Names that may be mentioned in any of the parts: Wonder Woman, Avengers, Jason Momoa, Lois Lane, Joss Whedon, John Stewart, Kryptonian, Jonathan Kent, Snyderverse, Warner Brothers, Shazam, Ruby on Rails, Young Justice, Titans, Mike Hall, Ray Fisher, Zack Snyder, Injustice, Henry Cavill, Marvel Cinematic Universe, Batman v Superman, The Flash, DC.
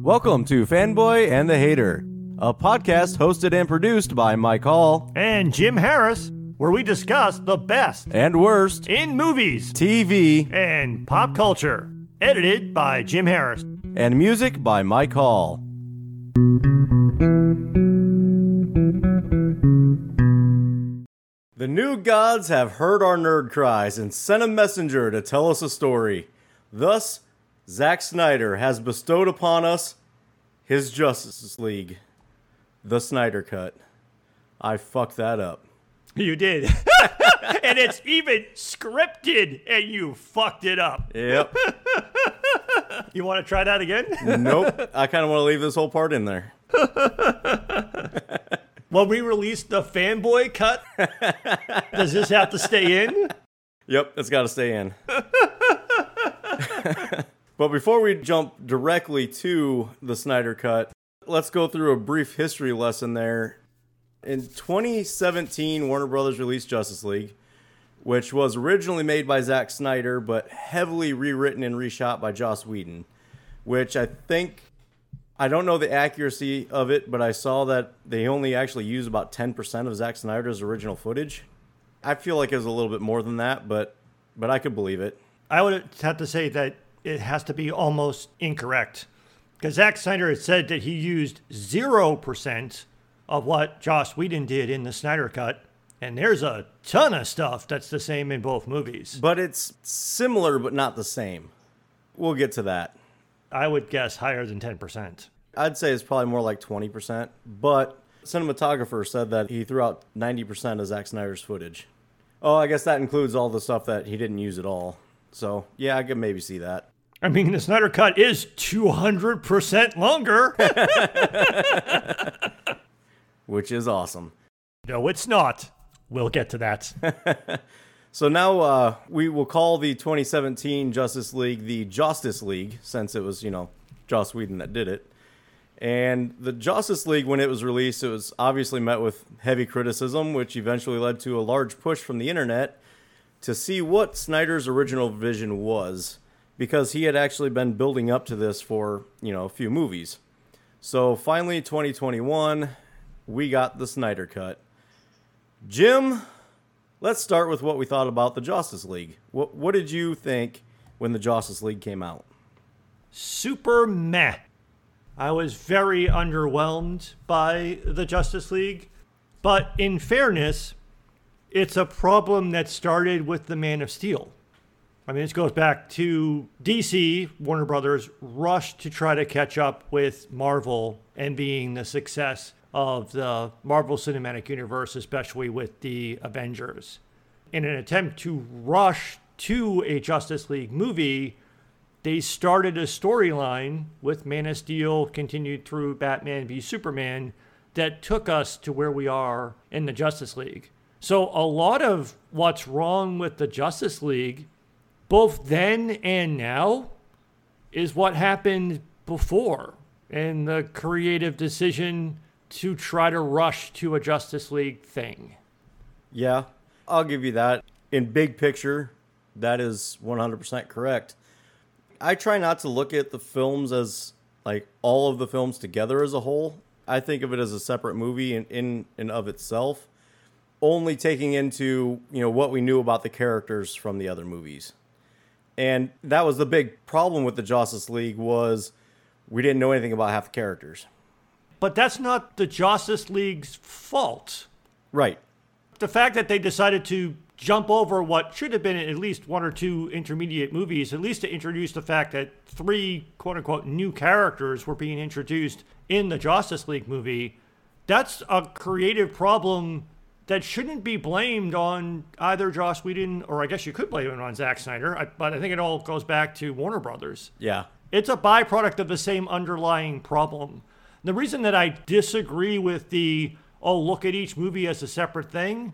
Welcome to Fanboy and the Hater, a podcast hosted and produced by Mike Hall and Jim Harris, where we discuss the best and worst in movies, TV, and pop culture. Edited by Jim Harris. And music by Mike Hall. The new gods have heard our nerd cries and sent a messenger to tell us a story. Thus, Zack Snyder has bestowed upon us his Justice League, the Snyder Cut. I fucked that up. You did. And it's even scripted, and you fucked it up. Yep. You want to try that again? Nope. I kind of want to leave this whole part in there. When we release the fanboy cut, does this have to stay in? Yep, it's got to stay in. But before we jump directly to the Snyder Cut, let's go through a brief history lesson there. In 2017, Warner Brothers released Justice League, which was originally made by Zack Snyder, but heavily rewritten and reshot by Joss Whedon, which I don't know the accuracy of it, but I saw that they only actually used about 10% of Zack Snyder's original footage. I feel like it was a little bit more than that, but I could believe it. I would have to say that it has to be almost incorrect, because Zack Snyder had said that he used 0% of what Joss Whedon did in the Snyder Cut, and there's a ton of stuff that's the same in both movies. But it's similar, but not the same. We'll get to that. I would guess higher than 10%. I'd say it's probably more like 20%, but cinematographer said that he threw out 90% of Zack Snyder's footage. Oh, I guess that includes all the stuff that he didn't use at all. So, yeah, I could maybe see that. I mean, the Snyder Cut is 200% longer. Which is awesome. No, it's not. We'll get to that. So now we will call the 2017 Justice League the Josstice League, since it was, Joss Whedon that did it. And the Justice League, when it was released, it was obviously met with heavy criticism, which eventually led to a large push from the internet to see what Snyder's original vision was, because he had actually been building up to this for, a few movies. So finally, 2021, we got the Snyder Cut. Jim, let's start with what we thought about the Justice League. What did you think when the Justice League came out? Super meh. I was very underwhelmed by the Justice League, but in fairness, it's a problem that started with the Man of Steel. I mean, this goes back to DC, Warner Brothers, rushed to try to catch up with Marvel and being the success of the Marvel Cinematic Universe, especially with the Avengers. In an attempt to rush to a Justice League movie, they started a storyline with Man of Steel, continued through Batman v Superman, that took us to where we are in the Justice League. So a lot of what's wrong with the Justice League, both then and now, is what happened before, and the creative decision to try to rush to a Justice League thing. Yeah, I'll give you that. In big picture, that is 100% correct. I try not to look at the films as, all of the films together as a whole. I think of it as a separate movie in and of itself, only taking into, what we knew about the characters from the other movies. And that was the big problem with the Justice League, was we didn't know anything about half the characters. But that's not the Justice League's fault. Right. The fact that they decided to jump over what should have been at least one or two intermediate movies, at least to introduce the fact that three, quote-unquote, new characters were being introduced in the Justice League movie, that's a creative problem that shouldn't be blamed on either Joss Whedon, or I guess you could blame it on Zack Snyder, but I think it all goes back to Warner Brothers. Yeah. It's a byproduct of the same underlying problem. The reason that I disagree with the, look at each movie as a separate thing,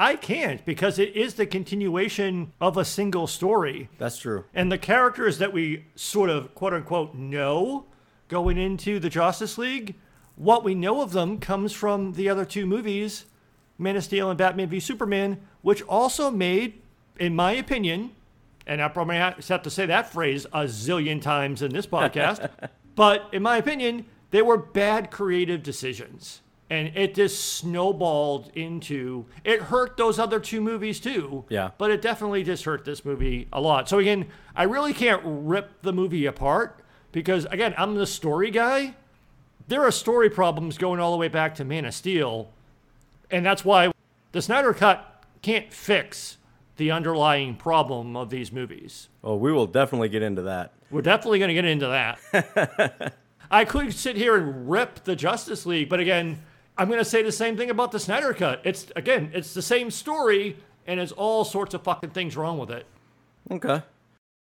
I can't, because it is the continuation of a single story. That's true. And the characters that we sort of, quote unquote, know going into the Justice League, what we know of them comes from the other two movies, Man of Steel and Batman v Superman, which also made, in my opinion, and I probably have to say that phrase a zillion times in this podcast, but in my opinion, they were bad creative decisions. And it just snowballed into, it hurt those other two movies too. Yeah. But it definitely just hurt this movie a lot. So again, I really can't rip the movie apart because, again, I'm the story guy. There are story problems going all the way back to Man of Steel. And that's why the Snyder Cut can't fix the underlying problem of these movies. Oh, we will definitely get into that. We're definitely going to get into that. I could sit here and rip the Justice League, but again, I'm going to say the same thing about the Snyder Cut. It's the same story, and there's all sorts of fucking things wrong with it. Okay.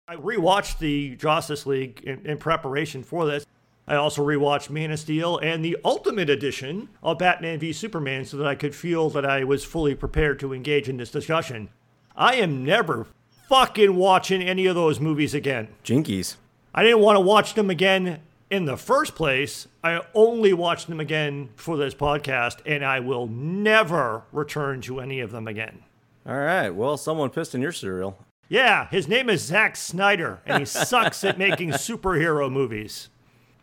I rewatched the Justice League in preparation for this. I also rewatched Man of Steel and the Ultimate Edition of Batman v Superman so that I could feel that I was fully prepared to engage in this discussion. I am never fucking watching any of those movies again. Jinkies. I didn't want to watch them again in the first place. I only watched them again for this podcast, and I will never return to any of them again. All right. Well, someone pissed in your cereal. Yeah, his name is Zack Snyder, and he sucks at making superhero movies.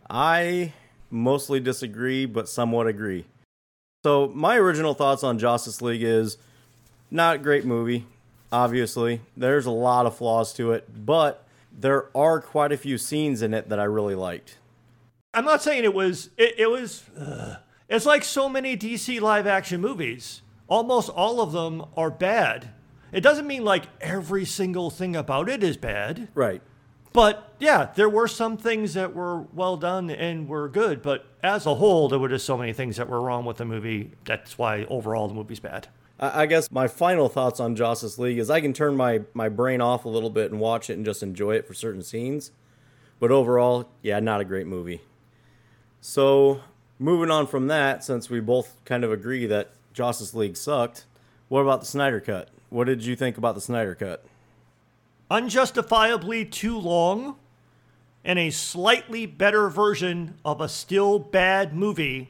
I mostly disagree, but somewhat agree. So my original thoughts on Justice League is not a great movie, obviously. There's a lot of flaws to it, but there are quite a few scenes in it that I really liked. I'm not saying it was it's like so many DC live action movies. Almost all of them are bad. It doesn't mean like every single thing about it is bad. Right. But yeah, there were some things that were well done and were good. But as a whole, there were just so many things that were wrong with the movie. That's why overall the movie's bad. I guess my final thoughts on Justice League is I can turn my brain off a little bit and watch it and just enjoy it for certain scenes. But overall, yeah, not a great movie. So moving on from that, since we both kind of agree that Justice League sucked, what about the Snyder Cut? What did you think about the Snyder Cut? Unjustifiably too long and a slightly better version of a still bad movie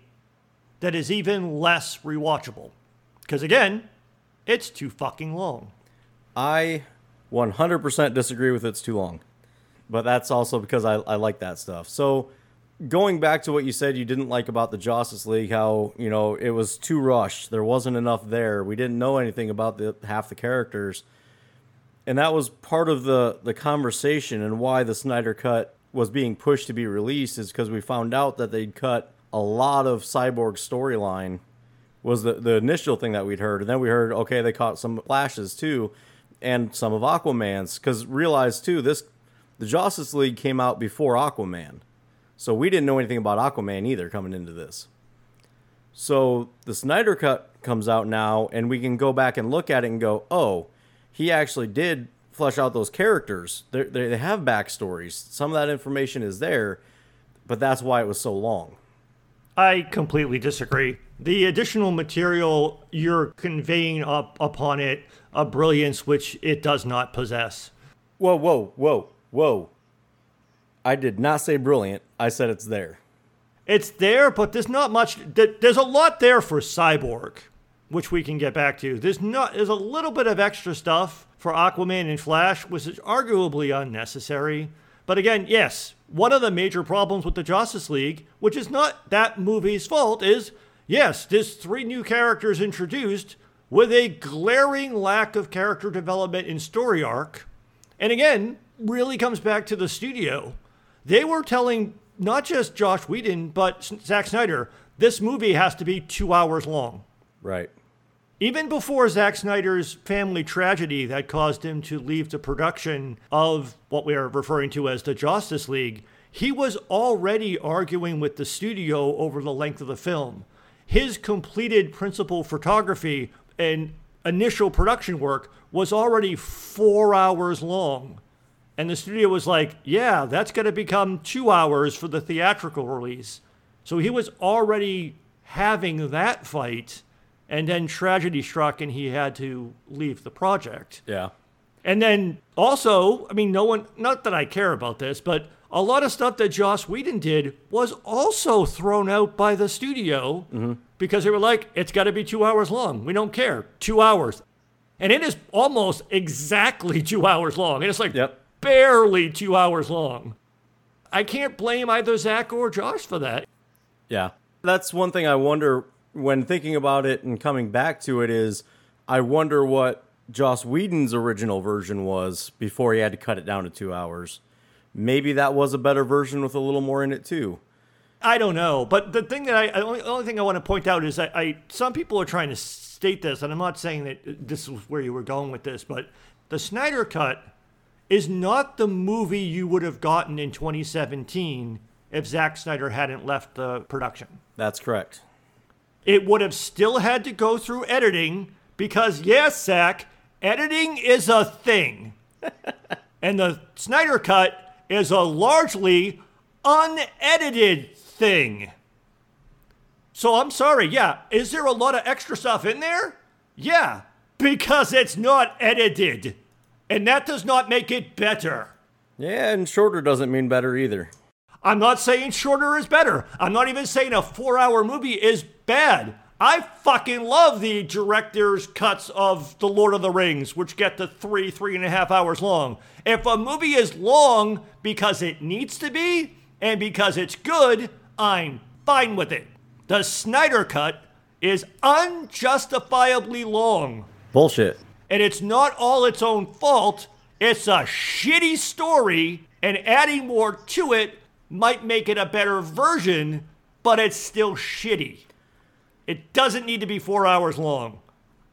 that is even less rewatchable. Because again, it's too fucking long. I 100% disagree with it's too long. But that's also because I like that stuff. So going back to what you said you didn't like about the Justice League, how, you know, it was too rushed. There wasn't enough there. We didn't know anything about half the characters. And that was part of the conversation and why the Snyder Cut was being pushed to be released, is because we found out that they'd cut a lot of Cyborg's storyline was the initial thing that we'd heard. And then we heard, okay, they caught some Flashes too and some of Aquaman's, because realize too, the Justice League came out before Aquaman. So we didn't know anything about Aquaman either coming into this. So the Snyder Cut comes out now and we can go back and look at it and go, oh, he actually did flesh out those characters. They have backstories. Some of that information is there, but that's why it was so long. I completely disagree. The additional material you're conveying upon it, a brilliance which it does not possess. Whoa, whoa, whoa, whoa. I did not say brilliant. I said it's there. It's there, but there's not much. There's a lot there for Cyborg, which we can get back to. There's a little bit of extra stuff for Aquaman and Flash, which is arguably unnecessary. But again, yes, one of the major problems with the Justice League, which is not that movie's fault, is, yes, there's three new characters introduced with a glaring lack of character development and story arc. And again, really comes back to the studio. They were telling not just Joss Whedon, but Zack Snyder, this movie has to be 2 hours long. Right. Even before Zack Snyder's family tragedy that caused him to leave the production of what we are referring to as the Justice League, he was already arguing with the studio over the length of the film. His completed principal photography and initial production work was already 4 hours long. And the studio was like, yeah, that's going to become 2 hours for the theatrical release. So he was already having that fight And then tragedy struck and he had to leave the project. Yeah. And then also, I mean, no one, not that I care about this, but a lot of stuff that Joss Whedon did was also thrown out by the studio because they were like, it's got to be 2 hours long. We don't care. 2 hours. And it is almost exactly 2 hours long. And it's like barely 2 hours long. I can't blame either Zach or Josh for that. Yeah. That's one thing I wonder when thinking about it and coming back to it is I wonder what Joss Whedon's original version was before he had to cut it down to 2 hours. Maybe that was a better version with a little more in it too. I don't know. But the thing that I only thing I want to point out is I some people are trying to state this, and I'm not saying that this is where you were going with this, but the Snyder Cut is not the movie you would have gotten in 2017 if Zack Snyder hadn't left the production. That's correct. It would have still had to go through editing because, yes, Zack, editing is a thing. And the Snyder Cut is a largely unedited thing. So I'm sorry, yeah. Is there a lot of extra stuff in there? Yeah, because it's not edited. And that does not make it better. Yeah, and shorter doesn't mean better either. I'm not saying shorter is better. I'm not even saying a 4-hour movie is bad. I fucking love the director's cuts of The Lord of the Rings, which get to 3.5 hours long. If a movie is long because it needs to be and because it's good, I'm fine with it. The Snyder Cut is unjustifiably long. Bullshit. And it's not all its own fault. It's a shitty story, and adding more to it might make it a better version, but it's still shitty. It doesn't need to be 4 hours long.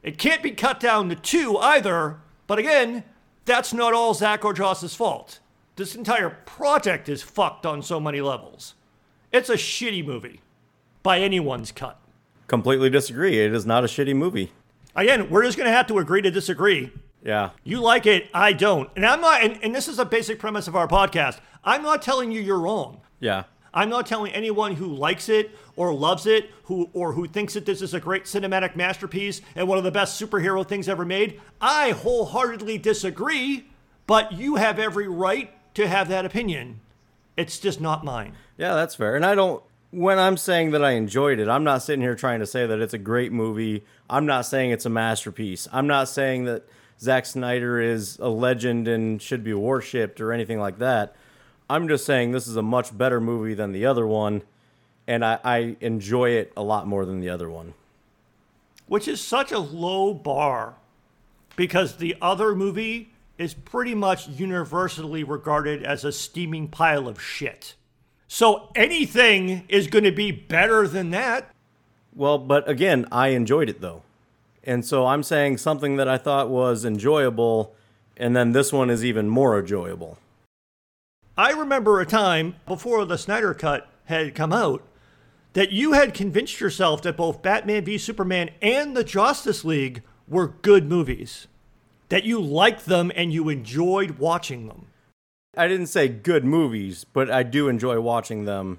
It can't be cut down to two either, but again, that's not all Zach or Joss's fault. This entire project is fucked on so many levels. It's a shitty movie by anyone's cut. Completely disagree. It is not a shitty movie. Again, we're just going to have to agree to disagree. Yeah. You like it, I don't. And I'm not, and this is a basic premise of our podcast. I'm not telling you you're wrong. Yeah. I'm not telling anyone who likes it or loves it who thinks that this is a great cinematic masterpiece and one of the best superhero things ever made. I wholeheartedly disagree, but you have every right to have that opinion. It's just not mine. Yeah, that's fair. And I don't. When I'm saying that I enjoyed it, I'm not sitting here trying to say that it's a great movie. I'm not saying it's a masterpiece. I'm not saying that Zack Snyder is a legend and should be worshipped or anything like that. I'm just saying this is a much better movie than the other one, and I enjoy it a lot more than the other one. Which is such a low bar, because the other movie is pretty much universally regarded as a steaming pile of shit. So anything is going to be better than that. Well, but again, I enjoyed it, though. And so I'm saying something that I thought was enjoyable, and then this one is even more enjoyable. I remember a time before the Snyder Cut had come out that you had convinced yourself that both Batman v Superman and the Justice League were good movies, that you liked them and you enjoyed watching them. I didn't say good movies, but I do enjoy watching them.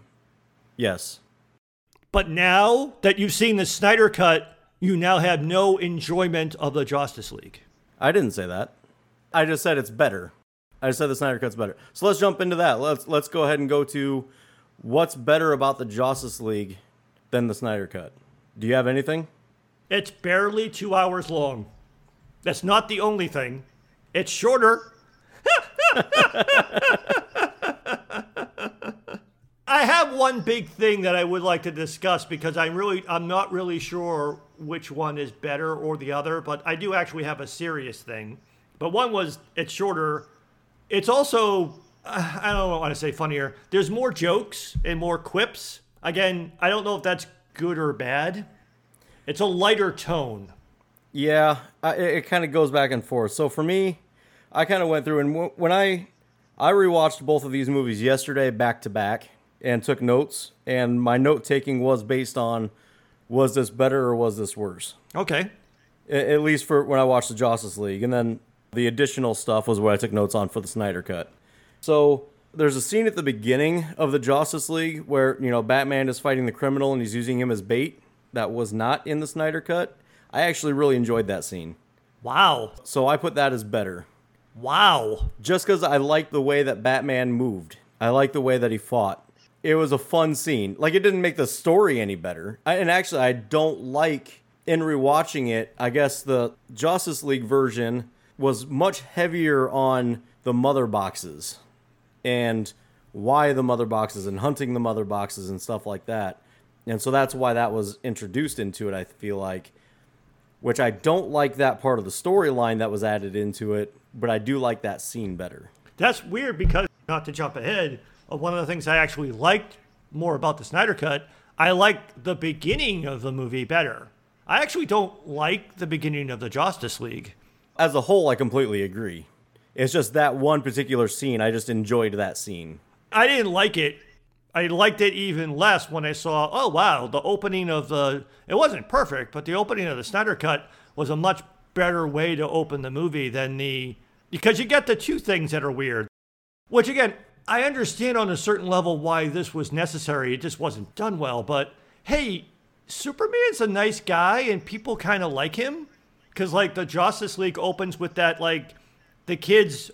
Yes. But now that you've seen the Snyder Cut, you now have no enjoyment of the Justice League. I didn't say that. I just said it's better. I just said the Snyder Cut's better. So let's jump into that. Let's go ahead and go to what's better about the Justice League than the Snyder Cut. Do you have anything? It's barely 2 hours long. That's not the only thing. It's shorter. I have one big thing that I would like to discuss because I'm not really sure which one is better or the other, but I do actually have a serious thing. But one was it's shorter. It's also, I don't want to say funnier. There's more jokes and more quips. Again, I don't know if that's good or bad. It's a lighter tone. Yeah, it kind of goes back and forth. So for me, I kind of went through, and when I rewatched both of these movies yesterday back to back and took notes, and my note taking was based on, was this better or was this worse? Okay. At least for when I watched the Justice League, and then the additional stuff was what I took notes on for the Snyder Cut. So there's a scene at the beginning of the Justice League where, Batman is fighting the criminal and he's using him as bait. That was not in the Snyder Cut. I actually really enjoyed that scene. Wow. So I put that as better. Wow. Just because I liked the way that Batman moved. I liked the way that he fought. It was a fun scene. Like, it didn't make the story any better. I don't like, in rewatching it, I guess the Justice League version was much heavier on the mother boxes and why the mother boxes and hunting the mother boxes and stuff like that. And so that's why that was introduced into it, I feel like, which I don't like that part of the storyline that was added into it, but I do like that scene better. That's weird because, not to jump ahead, one of the things I actually liked more about the Snyder Cut, I liked the beginning of the movie better. I actually don't like the beginning of the Justice League. As a whole, I completely agree. It's just that one particular scene, I just enjoyed that scene. I didn't like it. I liked it even less when I saw, oh, wow, the opening of the... It wasn't perfect, but the opening of the Snyder Cut was a much better way to open the movie than the... Because you get the two things that are weird. Which, again, I understand on a certain level why this was necessary. It just wasn't done well. But, hey, Superman's a nice guy and people kind of like him. Because, like, the Justice League opens with that, like, the kids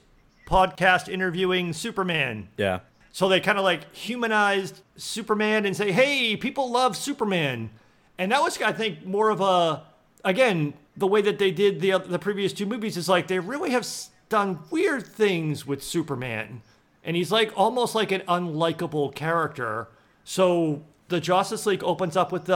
podcast interviewing Superman. Yeah. So they kind of like humanized Superman and say, hey, people love Superman. And that was, I think, more of a, again, the way that they did the previous two movies is like, they really have done weird things with Superman. And he's like almost like an unlikable character. So the Justice League opens up with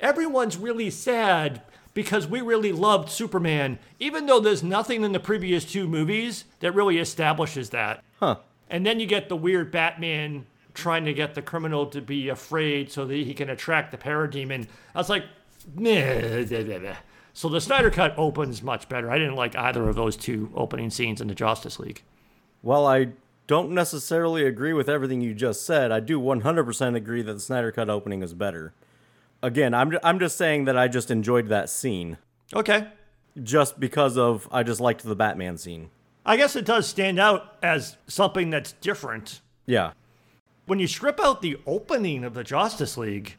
everyone's really sad because we really loved Superman, even though there's nothing in the previous two movies that really establishes that. Huh. And then you get the weird Batman trying to get the criminal to be afraid so that he can attract the parademon. I was like, meh. So the Snyder Cut opens much better. I didn't like either of those two opening scenes in the Justice League. Well, I don't necessarily agree with everything you just said. I do 100% agree that the Snyder Cut opening is better. Again, I'm just saying that I just enjoyed that scene. Okay. Just because of, I just liked the Batman scene. I guess it does stand out as something that's different. Yeah. When you strip out the opening of the Justice League,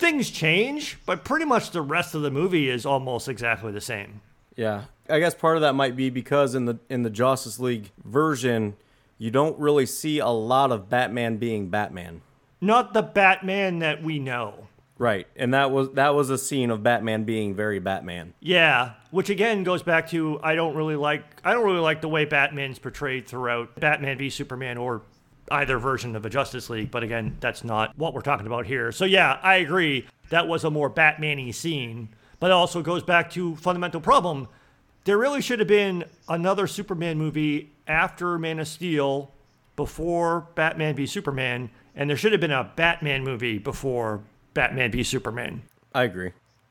things change, but pretty much the rest of the movie is almost exactly the same. Yeah. I guess part of that might be because in the Justice League version, you don't really see a lot of Batman being Batman. Not the Batman that we know. Right, and that was a scene of Batman being very Batman. Yeah, which again goes back to I don't really like the way Batman's portrayed throughout Batman v Superman or either version of a Justice League, but again, that's not what we're talking about here. So yeah, I agree. That was a more Batman-y scene, but it also goes back to fundamental problem. There really should have been another Superman movie after Man of Steel, before Batman v Superman, and there should have been a Batman movie before Batman v Superman. I agree.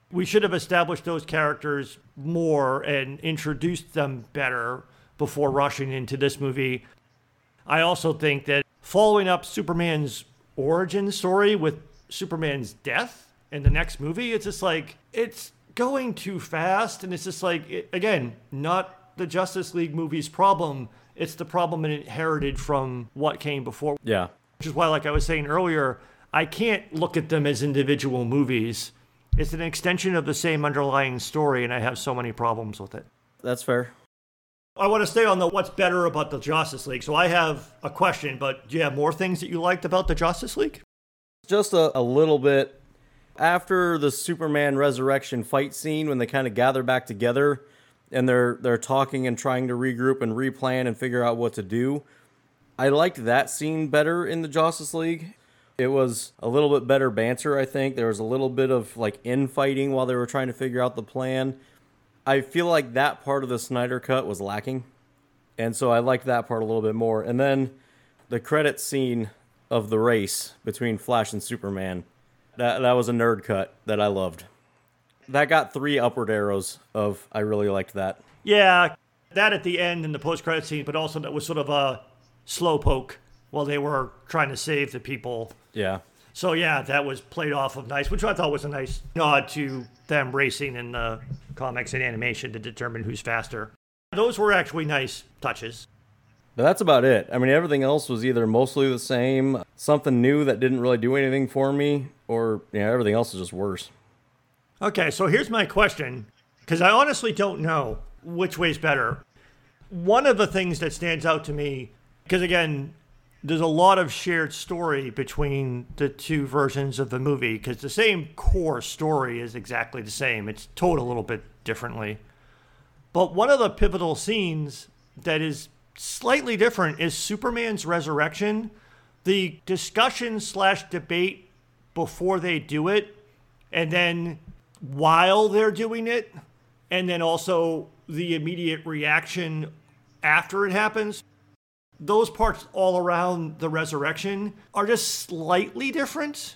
We should have established those characters more and introduced them better before rushing into this movie. I also think that following up Superman's origin story with Superman's death in the next movie, it's just like, it's going too fast. And it's just like, again, not the Justice League movie's problem. It's the problem it inherited from what came before. Yeah. Which is why, like I was saying earlier, I can't look at them as individual movies. It's an extension of the same underlying story, and I have so many problems with it. That's fair. I want to stay on the what's better about the Justice League. So I have a question, but do you have more things that you liked about the Justice League? Just a little bit. After the Superman resurrection fight scene, when they kind of gather back together, and they're talking and trying to regroup and replan and figure out what to do, I liked that scene better in the Justice League. It was a little bit better banter, I think. There was a little bit of, like, infighting while they were trying to figure out the plan. I feel like that part of the Snyder Cut was lacking, and so I liked that part a little bit more. And then the credit scene of the race between Flash and Superman, that was a nerd cut that I loved. That got 3 upward arrows of I really liked that. Yeah, that at the end in the post-credit scene, but also that was sort of a slow poke while they were trying to save the people. Yeah. So, yeah, that was played off of nice, which I thought was a nice nod to them racing in the comics and animation to determine who's faster. Those were actually nice touches. But that's about it. I mean, everything else was either mostly the same, something new that didn't really do anything for me, or, you know, everything else is just worse. Okay, so here's my question. because I honestly don't know which way's better. One of the things that stands out to me, because again, there's a lot of shared story between the two versions of the movie, because the same core story is exactly the same. It's told a little bit differently. But one of the pivotal scenes that is slightly different is Superman's resurrection. The discussion / debate before they do it, and then while they're doing it, and then also the immediate reaction after it happens. Those parts all around the resurrection are just slightly different.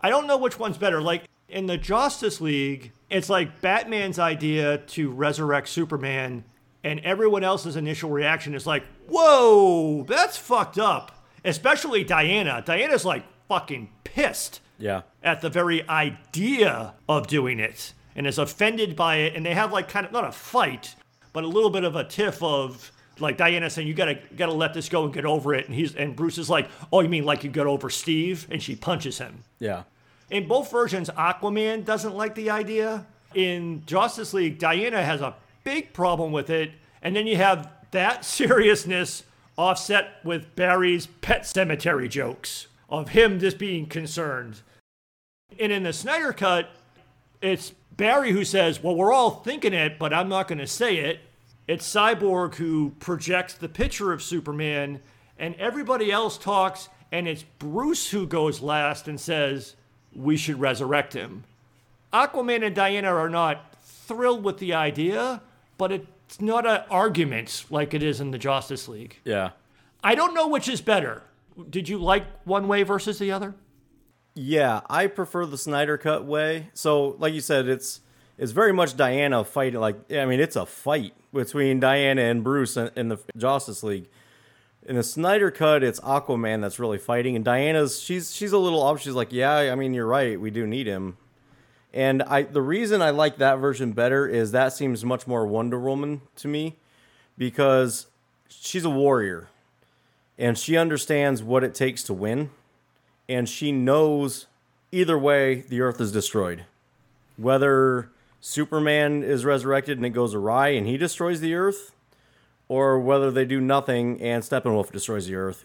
I don't know which one's better. Like in the Justice League, it's like Batman's idea to resurrect Superman, and everyone else's initial reaction is like, whoa, that's fucked up. Especially Diana. Diana's like fucking pissed at the very idea of doing it and is offended by it. And they have like kind of, not a fight, but a little bit of a tiff of... like Diana saying, you gotta let this go and get over it. And Bruce is like, oh, you mean like you got over Steve? And she punches him. Yeah. In both versions, Aquaman doesn't like the idea. In Justice League, Diana has a big problem with it. And then you have that seriousness offset with Barry's Pet Cemetery jokes of him just being concerned. And in the Snyder Cut, it's Barry who says, well, we're all thinking it, but I'm not gonna say it. It's Cyborg who projects the picture of Superman, and everybody else talks, and it's Bruce who goes last and says, we should resurrect him. Aquaman and Diana are not thrilled with the idea, but it's not an argument like it is in the Justice League. Yeah. I don't know which is better. Did you like one way versus the other? Yeah, I prefer the Snyder Cut way. So, like you said, it's very much Diana fighting. Like, I mean, it's a fight between Diana and Bruce in the Justice League. In the Snyder Cut, it's Aquaman that's really fighting, and Diana's she's a little up. She's like, yeah, I mean, you're right. We do need him. And the reason I like that version better is that seems much more Wonder Woman to me, because she's a warrior, and she understands what it takes to win, and she knows either way the Earth is destroyed, whether Superman is resurrected and it goes awry and he destroys the Earth, or whether they do nothing and Steppenwolf destroys the Earth.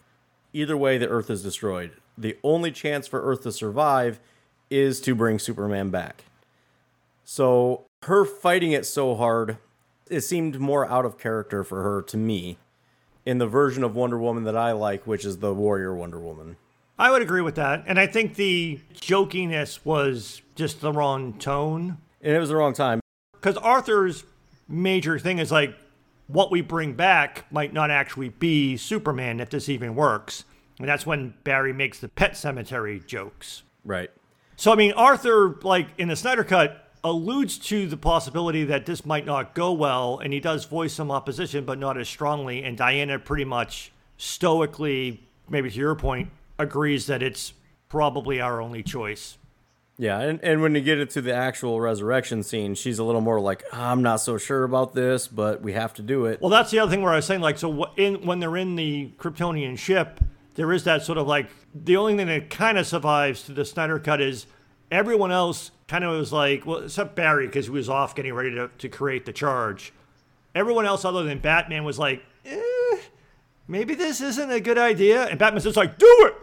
Either way, the Earth is destroyed. The only chance for Earth to survive is to bring Superman back. So her fighting it so hard, it seemed more out of character for her to me in the version of Wonder Woman that I like, which is the warrior Wonder Woman. I would agree with that. And I think the jokiness was just the wrong tone. And it was the wrong time. Because Arthur's major thing is like, what we bring back might not actually be Superman if this even works. And that's when Barry makes the Pet Cemetery jokes. Right. So, I mean, Arthur, like in the Snyder Cut, alludes to the possibility that this might not go well. And he does voice some opposition, but not as strongly. And Diana pretty much stoically, maybe to your point, agrees that it's probably our only choice. Yeah, and when you get into the actual resurrection scene, she's a little more like, I'm not so sure about this, but we have to do it. Well, that's the other thing where I was saying, like, so when they're in the Kryptonian ship, there is that sort of like, the only thing that kind of survives to the Snyder Cut is everyone else kind of was like, well, except Barry, because he was off getting ready to create the charge. Everyone else other than Batman was like, maybe this isn't a good idea. And Batman's just like, do it.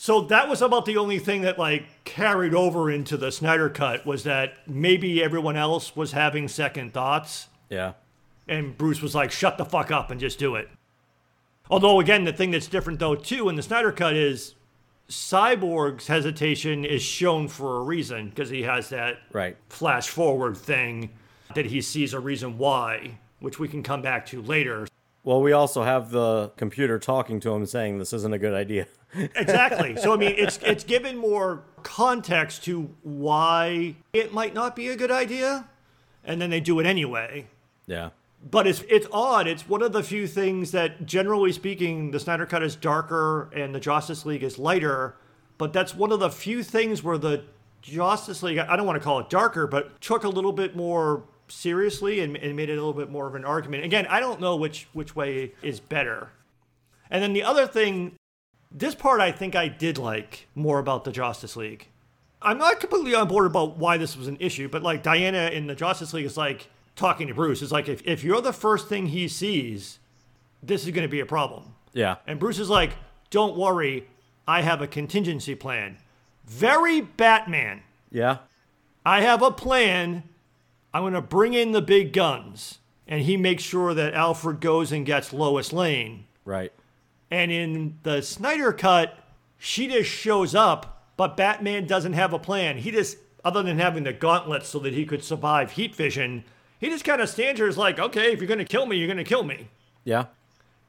So that was about the only thing that like carried over into the Snyder Cut, was that maybe everyone else was having second thoughts. Yeah. And Bruce was like, shut the fuck up and just do it. Although, again, the thing that's different, though, too, in the Snyder Cut is Cyborg's hesitation is shown for a reason, because he has that flash forward thing that he sees a reason why, which we can come back to later. Well, we also have the computer talking to him saying this isn't a good idea. Exactly. So, I mean, it's given more context to why it might not be a good idea, and then they do it anyway. Yeah. But it's odd. It's one of the few things that, generally speaking, the Snyder Cut is darker and the Justice League is lighter, but that's one of the few things where the Justice League, I don't want to call it darker, but took a little bit more seriously and made it a little bit more of an argument. Again, I don't know which way is better. And then the other thing, this part I think I did like more about the Justice League. I'm not completely on board about why this was an issue, but like Diana in the Justice League is like talking to Bruce. It's like, if you're the first thing he sees, this is going to be a problem. Yeah. And Bruce is like, don't worry, I have a contingency plan. Very Batman. Yeah. I have a plan. I'm going to bring in the big guns. And he makes sure that Alfred goes and gets Lois Lane. Right. And in the Snyder Cut, she just shows up, but Batman doesn't have a plan. He just, other than having the gauntlets so that he could survive heat vision, he just kind of stands there as like, okay, if you're going to kill me, you're going to kill me. Yeah.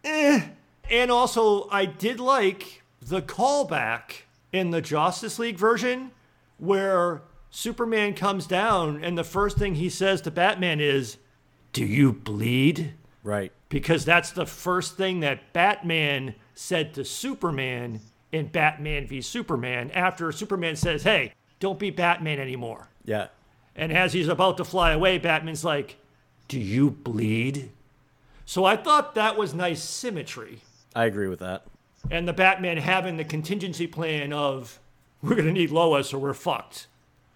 And also, I did like the callback in the Justice League version where Superman comes down and the first thing he says to Batman is, do you bleed? Right. Because that's the first thing that Batman said to Superman in Batman v Superman after Superman says, hey, don't be Batman anymore. Yeah. And as he's about to fly away, Batman's like, do you bleed? So I thought that was nice symmetry. I agree with that. And the Batman having the contingency plan of, we're going to need Lois or we're fucked.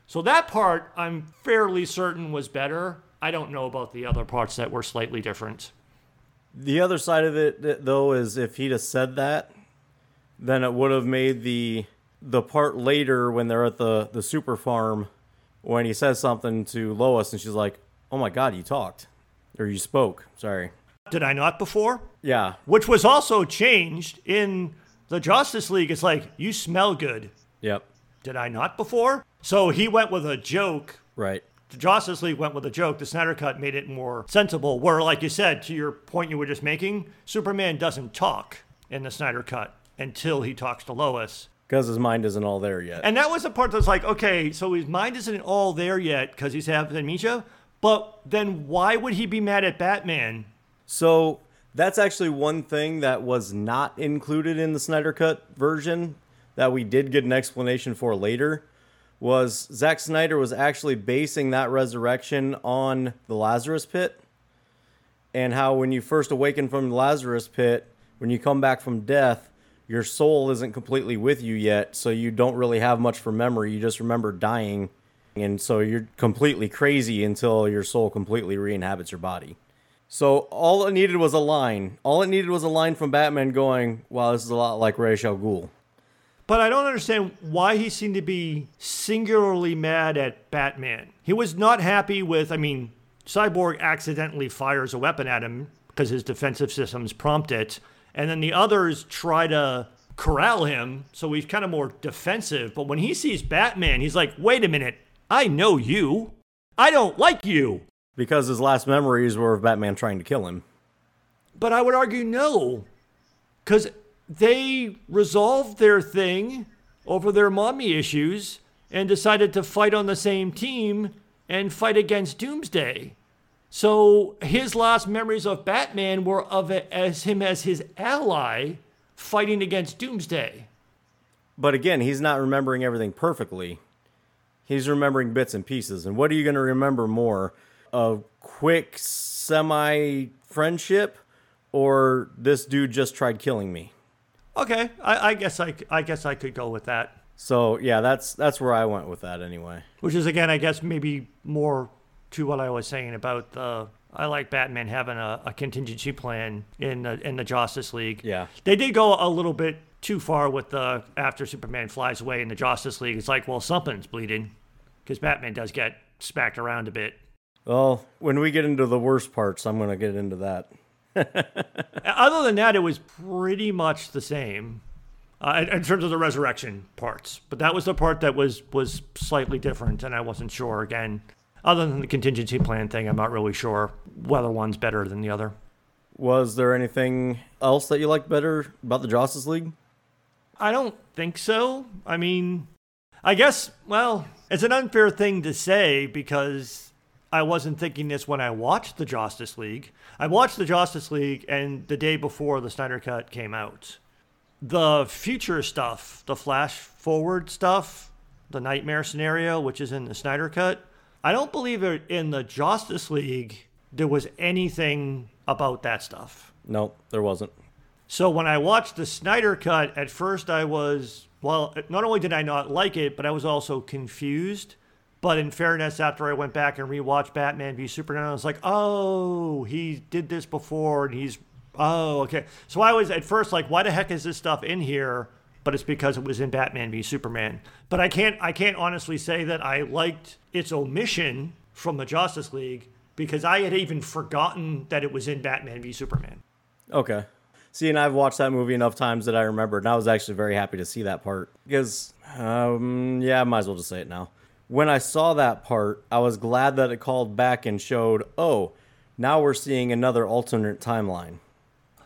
So that part, I'm fairly certain, was better. I don't know about the other parts that were slightly different. The other side of it, though, is if he'd have said that, then it would have made the part later when they're at the super farm, when he says something to Lois and she's like, oh my God, you talked. Or you spoke, sorry. Did I not before? Yeah. Which was also changed in the Justice League. It's like, you smell good. Yep. Did I not before? So he went with a joke. Right. The Justice League went with a joke. The Snyder Cut made it more sensible, where, like you said, to your point you were just making, Superman doesn't talk in the Snyder Cut until he talks to Lois. Because his mind isn't all there yet. And that was the part that's like, okay, so his mind isn't all there yet because he's having amnesia, but then why would he be mad at Batman? So that's actually one thing that was not included in the Snyder Cut version that we did get an explanation for later, was Zack Snyder was actually basing that resurrection on the Lazarus Pit, and how when you first awaken from the Lazarus Pit, when you come back from death, your soul isn't completely with you yet, so you don't really have much for memory. You just remember dying, and so you're completely crazy until your soul completely re-inhabits your body. So all it needed was a line. All it needed was a line from Batman going, wow, this is a lot like Ra's al Ghul. But I don't understand why he seemed to be singularly mad at Batman. He was not happy with, I mean, Cyborg accidentally fires a weapon at him because his defensive systems prompt it. And then the others try to corral him, so he's kind of more defensive. But when he sees Batman, he's like, wait a minute, I know you. I don't like you. Because his last memories were of Batman trying to kill him. But I would argue no. Because they resolved their thing over their mommy issues and decided to fight on the same team and fight against Doomsday. So his last memories of Batman were of him as his ally fighting against Doomsday. But again, he's not remembering everything perfectly. He's remembering bits and pieces. And what are you going to remember more? A quick semi-friendship, or this dude just tried killing me? Okay, I guess I could go with that. So, yeah, that's where I went with that anyway. Which is, again, I guess maybe more to what I was saying about I like Batman having a contingency plan in the Justice League. Yeah. They did go a little bit too far with the after Superman flies away in the Justice League. It's like, well, something's bleeding because Batman does get smacked around a bit. Well, when we get into the worst parts, I'm going to get into that. Other than that, it was pretty much the same in terms of the resurrection parts. But that was the part that was slightly different, and I wasn't sure. Again, other than the contingency plan thing, I'm not really sure whether one's better than the other. Was there anything else that you liked better about the Justice League? I don't think so. I mean, I guess, well, it's an unfair thing to say because I wasn't thinking this when I watched the Justice League. I watched the Justice League and the day before the Snyder Cut came out. The future stuff, the flash forward stuff, the nightmare scenario, which is in the Snyder Cut, I don't believe it in the Justice League there was anything about that stuff. No, there wasn't. So when I watched the Snyder Cut, at first I was well, not only did I not like it, but I was also confused. But in fairness, after I went back and rewatched Batman v Superman, I was like, oh, he did this before, and he's, oh, okay. So I was at first like, why the heck is this stuff in here? But it's because it was in Batman v Superman. But I can't honestly say that I liked its omission from the Justice League, because I had even forgotten that it was in Batman v Superman. Okay. See, and I've watched that movie enough times that I remembered, and I was actually very happy to see that part. Because, yeah, I might as well just say it now. When I saw that part, I was glad that it called back and showed, oh, now we're seeing another alternate timeline.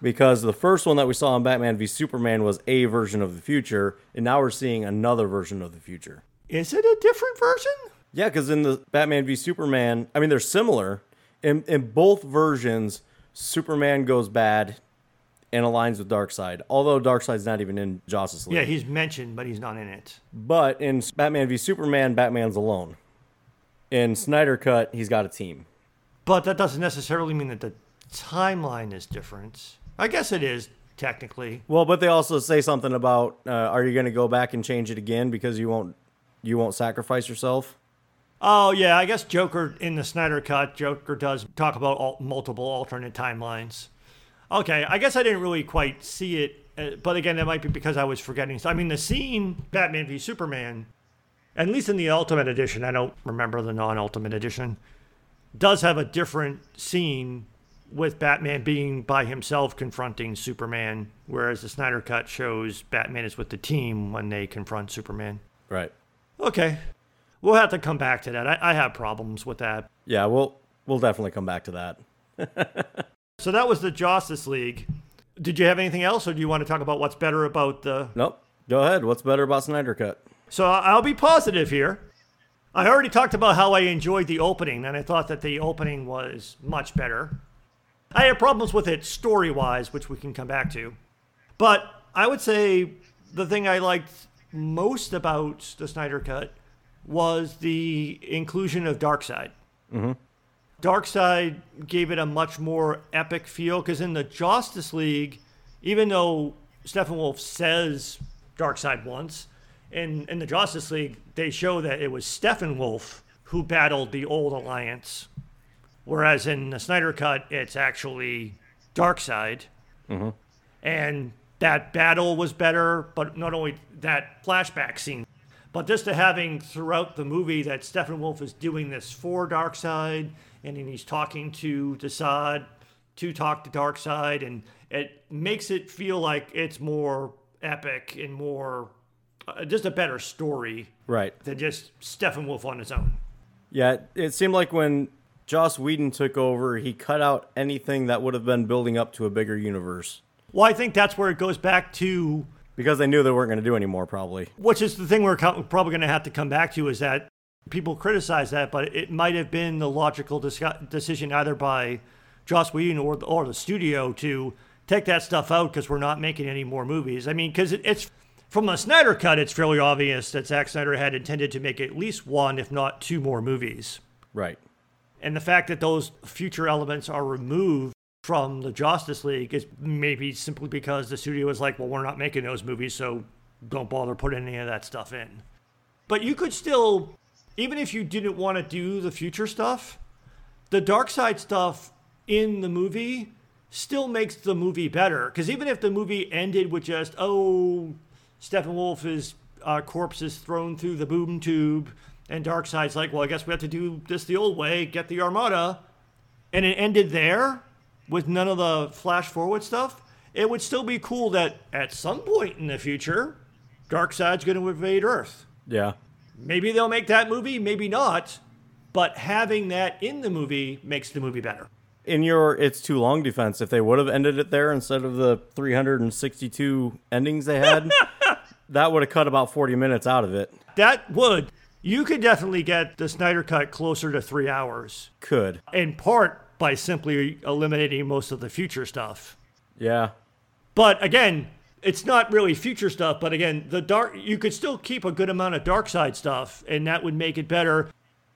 Because the first one that we saw in Batman v Superman was a version of the future, and now we're seeing another version of the future. Is it a different version? Yeah, because in the Batman v Superman, I mean, they're similar. In both versions, Superman goes bad and aligns with Darkseid. Although Darkseid's not even in Josstice League. Yeah, he's mentioned, but he's not in it. But in Batman v Superman, Batman's alone. In Snyder Cut, he's got a team. But that doesn't necessarily mean that the timeline is different. I guess it is, technically. Well, but they also say something about, are you going to go back and change it again because you won't sacrifice yourself? Oh, yeah, I guess Joker, in the Snyder Cut, Joker does talk about multiple alternate timelines. Okay, I guess I didn't really quite see it, but again, that might be because I was forgetting. So, I mean, the scene, Batman v Superman, at least in the Ultimate Edition, I don't remember the non-Ultimate Edition, does have a different scene with Batman being by himself confronting Superman, whereas the Snyder Cut shows Batman is with the team when they confront Superman. Right. Okay. We'll have to come back to that. I have problems with that. Yeah, we'll definitely come back to that. So that was the Justice League. Did you have anything else, or do you want to talk about what's better about the... Nope. Go ahead. What's better about Snyder Cut? So I'll be positive here. I already talked about how I enjoyed the opening, and I thought that the opening was much better. I had problems with it story-wise, which we can come back to. But I would say the thing I liked most about the Snyder Cut was the inclusion of Darkseid. Mm-hmm. Darkseid gave it a much more epic feel, because in the Justice League, even though Steppenwolf says Darkseid once, in the Justice League, they show that it was Steppenwolf who battled the old alliance. Whereas in the Snyder Cut, it's actually Darkseid. Mm-hmm. And that battle was better, but not only that flashback scene, but just to having throughout the movie that Steppenwolf is doing this for Darkseid, and then he's talking to Desaad to talk to Darkseid, and it makes it feel like it's more epic and more just a better story, right, than just Steppenwolf on his own. Yeah, it seemed like when Joss Whedon took over, he cut out anything that would have been building up to a bigger universe. Well, I think that's where it goes back to... Because they knew they weren't going to do anymore, probably. Which is the thing we're probably going to have to come back to, is that people criticize that, but it might have been the logical decision either by Joss Whedon or the studio to take that stuff out because we're not making any more movies. I mean, because it's from the Snyder Cut, it's fairly obvious that Zack Snyder had intended to make at least one, if not two more movies. Right. And the fact that those future elements are removed from the Justice League is maybe simply because the studio was like, well, we're not making those movies, so don't bother putting any of that stuff in. But you could still, even if you didn't want to do the future stuff, the Darkseid stuff in the movie still makes the movie better. Because even if the movie ended with just, oh, Steppenwolf's corpse is thrown through the boom tube, and Darkseid's like, well, I guess we have to do this the old way, get the Armada, and it ended there, with none of the flash forward stuff, it would still be cool that at some point in the future, Darkseid's going to invade Earth. Yeah. Maybe they'll make that movie, maybe not, but having that in the movie makes the movie better. In your It's Too Long defense, if they would have ended it there instead of the 362 endings they had, that would have cut about 40 minutes out of it. That would. You could definitely get the Snyder Cut closer to 3 hours. Could. In part, by simply eliminating most of the future stuff. Yeah. But again, it's not really future stuff, but again, you could still keep a good amount of Darkseid stuff, and that would make it better.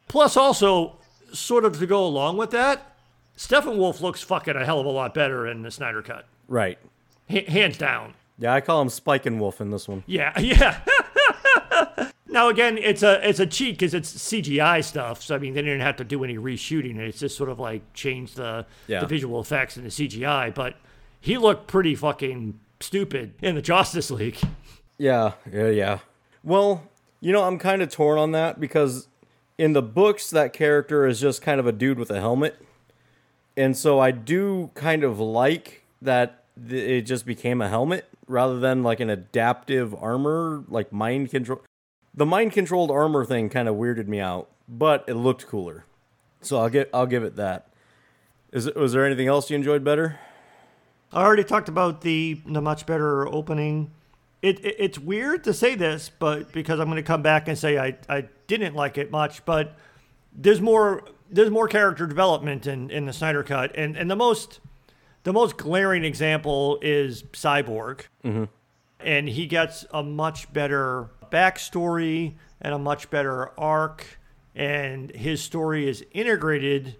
Plus also, sort of to go along with that, Steppenwolf looks fucking a hell of a lot better in the Snyder Cut. Right. Hands down. Yeah, I call him Spikenwolf in this one. Yeah. Now, again, it's a cheat because it's CGI stuff. So, I mean, they didn't have to do any reshooting. It's just sort of like change the visual effects and the CGI. But he looked pretty fucking stupid in the Justice League. Yeah. Well, you know, I'm kind of torn on that because in the books, that character is just kind of a dude with a helmet. And so I do kind of like that it just became a helmet rather than like an adaptive armor, like mind control. The mind-controlled armor thing kind of weirded me out, but it looked cooler. So I'll give it that. Was there anything else you enjoyed better? I already talked about the much better opening. It's weird to say this, but because I'm going to come back and say I didn't like it much, but there's more character development in the Snyder Cut, and the most glaring example is Cyborg. Mm-hmm. And he gets a much better backstory and a much better arc, and his story is integrated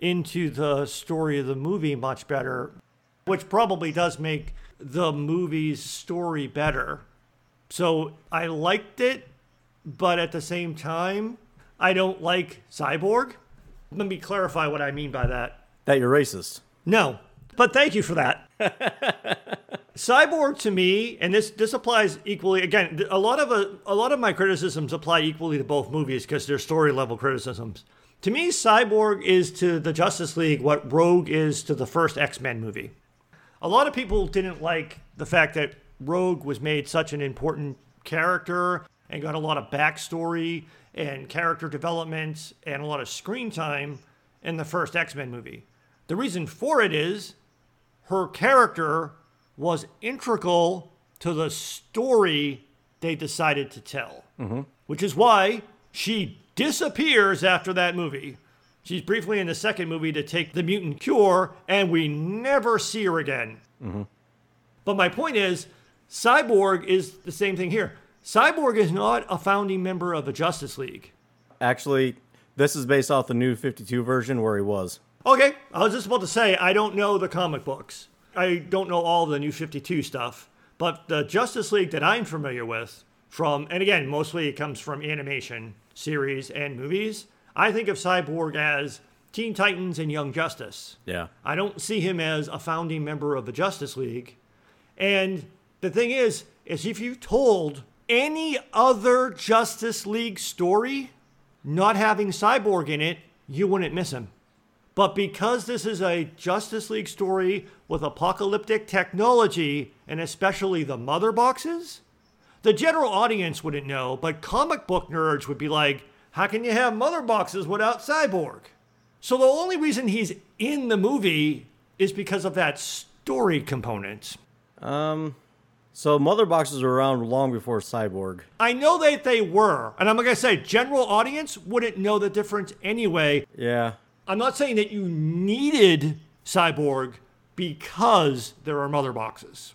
into the story of the movie much better, which probably does make the movie's story better. So I liked it, but at the same time, I don't like Cyborg. Let me clarify what I mean by that. That you're racist. No, but thank you for that. Cyborg to me, and this applies equally, again, a lot of my criticisms apply equally to both movies because they're story level criticisms. To me, Cyborg is to the Justice League what Rogue is to the first X-Men movie. A lot of people didn't like the fact that Rogue was made such an important character and got a lot of backstory and character development and a lot of screen time in the first X-Men movie. The reason for it is her character was integral to the story they decided to tell, mm-hmm. which is why she disappears after that movie. She's briefly in the second movie to take the mutant cure, and we never see her again. Mm-hmm. But my point is, Cyborg is the same thing here. Cyborg is not a founding member of the Justice League. Actually, this is based off the New 52 version where he was. Okay, I was just about to say, I don't know the comic books. I don't know all the New 52 stuff, but the Justice League that I'm familiar with from, and again, mostly it comes from animation series and movies, I think of Cyborg as Teen Titans and Young Justice. Yeah. I don't see him as a founding member of the Justice League. And the thing is if you told any other Justice League story, not having Cyborg in it, you wouldn't miss him. But because this is a Justice League story with apocalyptic technology, and especially the mother boxes, the general audience wouldn't know, but comic book nerds would be like, how can you have mother boxes without Cyborg? So the only reason he's in the movie is because of that story component. So mother boxes were around long before Cyborg. I know that they were. And I'm going to say, general audience wouldn't know the difference anyway. Yeah. I'm not saying that you needed Cyborg because there are mother boxes.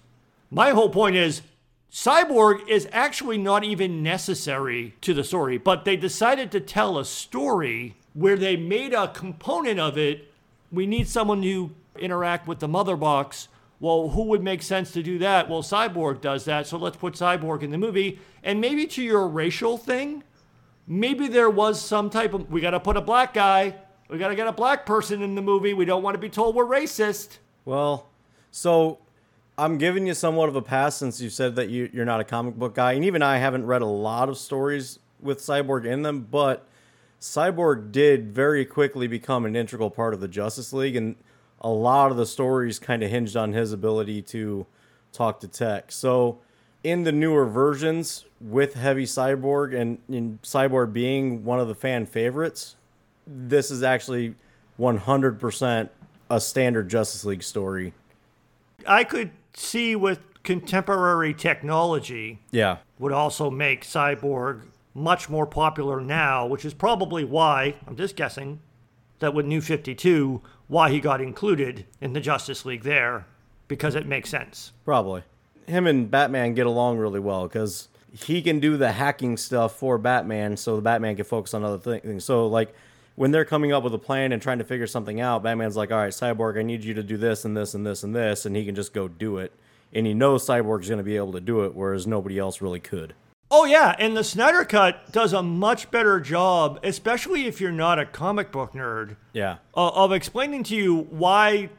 My whole point is Cyborg is actually not even necessary to the story, but they decided to tell a story where they made a component of it. We need someone to interact with the mother box. Well, who would make sense to do that? Well, Cyborg does that, so let's put Cyborg in the movie. And maybe to your racial thing, maybe there was some type of, we got to put a black guy, we got to get a black person in the movie. We don't want to be told we're racist. Well, so I'm giving you somewhat of a pass since you said that you're not a comic book guy. And even I haven't read a lot of stories with Cyborg in them. But Cyborg did very quickly become an integral part of the Justice League. And a lot of the stories kind of hinged on his ability to talk to tech. So in the newer versions with heavy Cyborg and Cyborg being one of the fan favorites, this is actually 100% a standard Justice League story. I could see with contemporary technology would also make Cyborg much more popular now, which is probably why, I'm just guessing, that with New 52, why he got included in the Justice League there, because it makes sense. Probably. Him and Batman get along really well, because he can do the hacking stuff for Batman, so the Batman can focus on other things. So, like, when they're coming up with a plan and trying to figure something out, Batman's like, all right, Cyborg, I need you to do this and this and this and this, and he can just go do it. and you know Cyborg's going to be able to do it, whereas nobody else really could. Oh, yeah, and the Snyder Cut does a much better job, especially if you're not a comic book nerd, of explaining to you why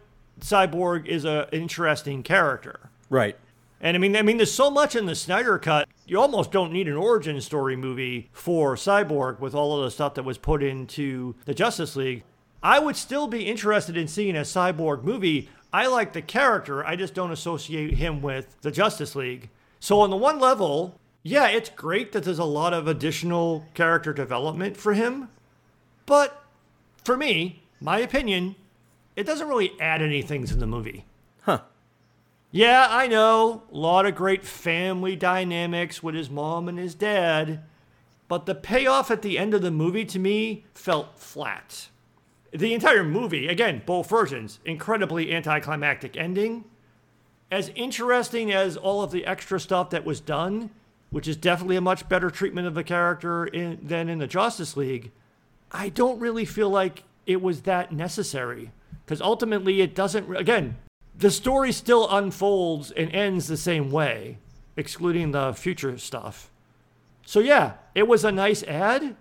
Cyborg is an interesting character. Right. And, I mean, there's so much in the Snyder Cut, you almost don't need an origin story movie for Cyborg with all of the stuff that was put into the Justice League. I would still be interested in seeing a Cyborg movie. I like the character, I just don't associate him with the Justice League. So on the one level... yeah, it's great that there's a lot of additional character development for him, but for me, my opinion, it doesn't really add anything to the movie. Huh. Yeah, I know, a lot of great family dynamics with his mom and his dad, but the payoff at the end of the movie to me felt flat. The entire movie, again, both versions, incredibly anticlimactic ending. As interesting as all of the extra stuff that was done, which is definitely a much better treatment of the character than in the Justice League, I don't really feel like it was that necessary. Because ultimately it doesn't, again, the story still unfolds and ends the same way, excluding the future stuff. So yeah, it was a nice ad,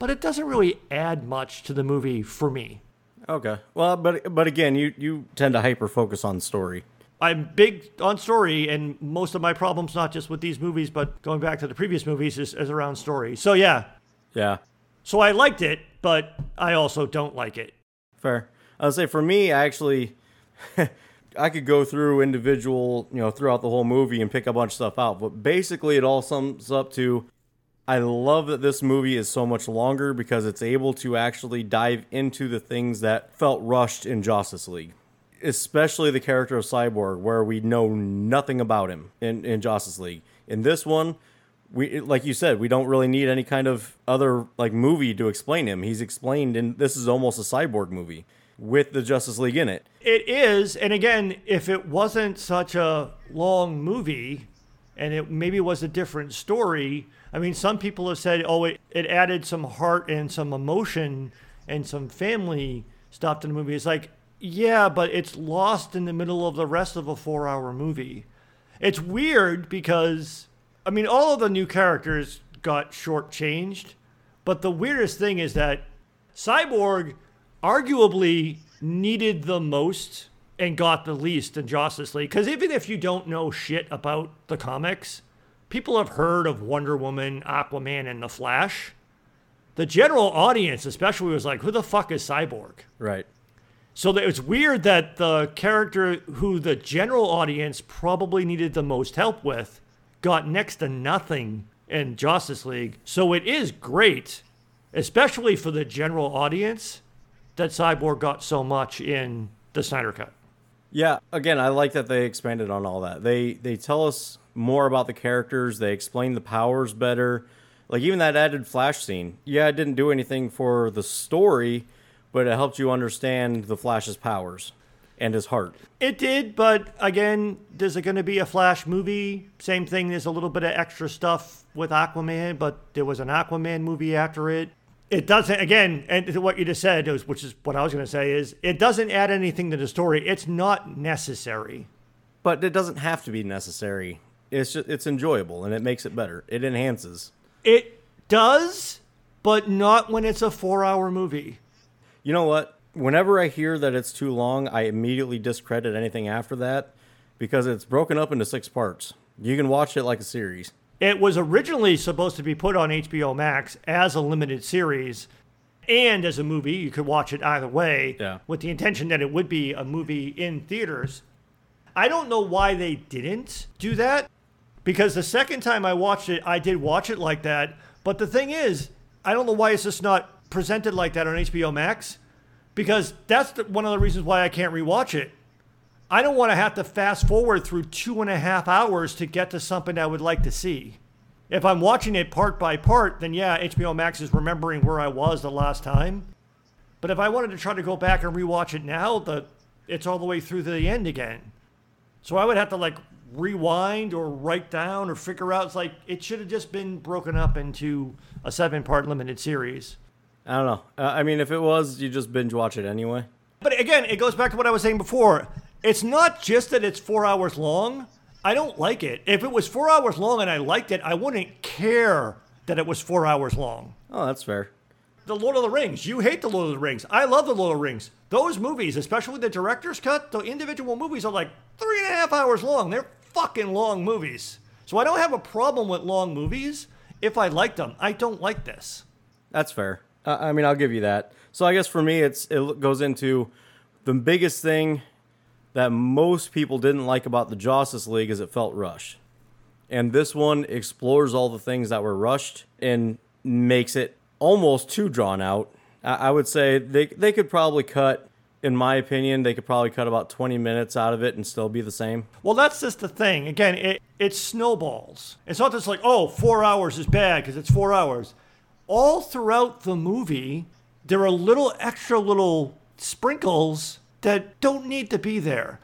but it doesn't really add much to the movie for me. Okay, well, but again, you tend to hyper-focus on story. I'm big on story, and most of my problems, not just with these movies, but going back to the previous movies, is around story. So, yeah. Yeah. So I liked it, but I also don't like it. Fair. I would say for me, I actually, I could go through individual, throughout the whole movie and pick a bunch of stuff out. But basically, it all sums up to, I love that this movie is so much longer because it's able to actually dive into the things that felt rushed in Justice League. Especially the character of Cyborg, where we know nothing about him in Justice League. In this one, we, like you said, we don't really need any kind of other movie to explain him. He's explained, and this is almost a Cyborg movie with the Justice League in it. It is, and again, if it wasn't such a long movie, and it maybe was a different story, I mean, some people have said, oh, it added some heart and some emotion and some family stuff to the movie. It's like, yeah, but it's lost in the middle of the rest of a 4-hour movie. It's weird because, I mean, all of the new characters got shortchanged, but the weirdest thing is that Cyborg arguably needed the most and got the least in Justice League. Because even if you don't know shit about the comics, people have heard of Wonder Woman, Aquaman, and The Flash. The general audience especially was like, who the fuck is Cyborg? Right. So it's weird that the character who the general audience probably needed the most help with got next to nothing in Justice League. So it is great, especially for the general audience, that Cyborg got so much in the Snyder Cut. Yeah, again, I like that they expanded on all that. They tell us more about the characters. They explain the powers better. Like even that added Flash scene. Yeah, it didn't do anything for the story, but it helped you understand the Flash's powers and his heart. It did, but again, there's going to be a Flash movie. Same thing, there's a little bit of extra stuff with Aquaman, but there was an Aquaman movie after it. It doesn't, again, and what you just said, which is what I was going to say, is it doesn't add anything to the story. It's not necessary. But it doesn't have to be necessary. It's just, it's enjoyable, and it makes it better. It enhances. It does, but not when it's a 4-hour movie. You know what? Whenever I hear that it's too long, I immediately discredit anything after that because it's broken up into 6 parts. You can watch it like a series. It was originally supposed to be put on HBO Max as a limited series and as a movie. You could watch it either way, yeah, with the intention that it would be a movie in theaters. I don't know why they didn't do that because the second time I watched it, I did watch it like that. But the thing is, I don't know why it's just not presented like that on HBO Max, because that's one of the reasons why I can't rewatch it. I don't want to have to fast forward through 2.5 hours to get to something I would like to see. If I'm watching it part by part, then yeah, HBO Max is remembering where I was the last time. But if I wanted to try to go back and rewatch it now, it's all the way through to the end again. So I would have to rewind or write down or figure out. It's like, it should have just been broken up into a 7-part limited series. I don't know. I mean, if it was, you just binge watch it anyway. But again, it goes back to what I was saying before. It's not just that it's 4 hours long. I don't like it. If it was 4 hours long and I liked it, I wouldn't care that it was 4 hours long. Oh, that's fair. The Lord of the Rings. You hate the Lord of the Rings. I love the Lord of the Rings. Those movies, especially the director's cut, the individual movies are like 3.5 hours long. They're fucking long movies. So I don't have a problem with long movies if I like them. I don't like this. That's fair. I mean, I'll give you that. So I guess for me, it goes into the biggest thing that most people didn't like about the Justice League is it felt rushed. And this one explores all the things that were rushed and makes it almost too drawn out. I would say they could probably cut, in my opinion, they could probably cut about 20 minutes out of it and still be the same. Well, that's just the thing. Again, it snowballs. It's not just like, oh, 4 hours is bad because it's 4 hours. All throughout the movie, there are extra little sprinkles that don't need to be there.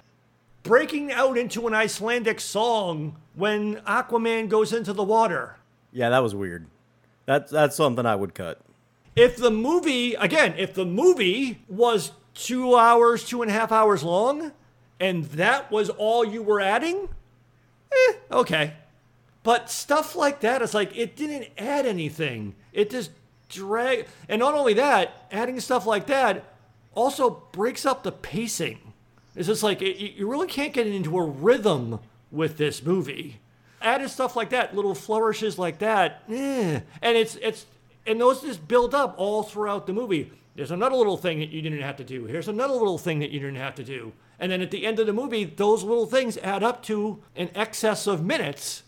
Breaking out into an Icelandic song when Aquaman goes into the water. Yeah, that was weird. That's something I would cut. If the movie was 2 hours, 2.5 hours long, and that was all you were adding, okay. But stuff like that, it's like, it didn't add anything. It just dragged. And not only that, adding stuff like that also breaks up the pacing. It's just like, you really can't get into a rhythm with this movie. Added stuff like that, little flourishes like that, and those just build up all throughout the movie. There's another little thing that you didn't have to do. Here's another little thing that you didn't have to do. And then at the end of the movie, those little things add up to an excess of minutes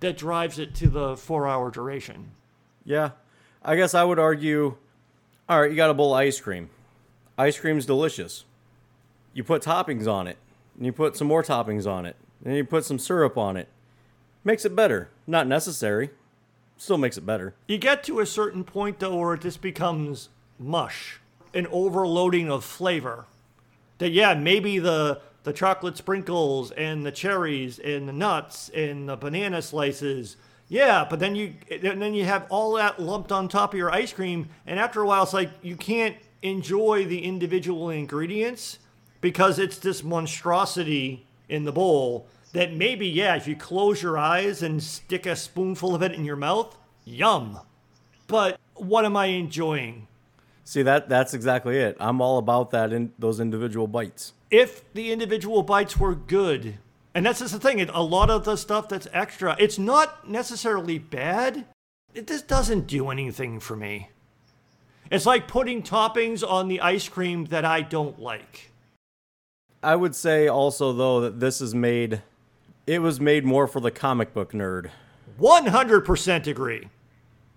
that drives it to the 4 hour duration. Yeah, I guess I would argue, all right, you got a bowl of ice cream. Ice cream's delicious. You put toppings on it, and you put some more toppings on it, and you put some syrup on it. Makes it better. Not necessary. Still makes it better. You get to a certain point, though, where it just becomes mush. An overloading of flavor. That, yeah, maybe the chocolate sprinkles and the cherries and the nuts and the banana slices. Yeah, but then you have all that lumped on top of your ice cream, and after a while, it's like you can't enjoy the individual ingredients because it's this monstrosity in the bowl that maybe, yeah, if you close your eyes and stick a spoonful of it in your mouth, yum. But what am I enjoying? See, that's exactly it. I'm all about that in those individual bites. If the individual bites were good, and that's just the thing, a lot of the stuff that's extra, it's not necessarily bad. It just doesn't do anything for me. It's like putting toppings on the ice cream that I don't like. I would say also, though, that it was made more for the comic book nerd. 100% agree.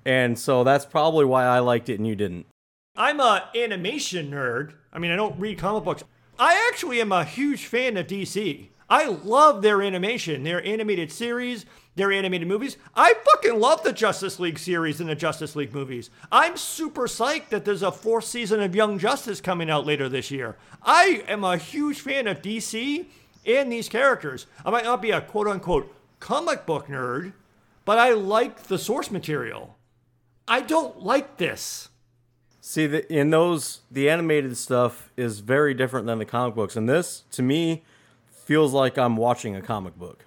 And so that's probably why I liked it and you didn't. I'm a animation nerd. I mean, I don't read comic books. I actually am a huge fan of DC. I love their animation, their animated series, their animated movies. I fucking love the Justice League series and the Justice League movies. I'm super psyched that there's a 4th season of Young Justice coming out later this year. I am a huge fan of DC and these characters. I might not be a quote-unquote comic book nerd, but I like the source material. I don't like this. See, the animated stuff is very different than the comic books. And this, to me, feels like I'm watching a comic book.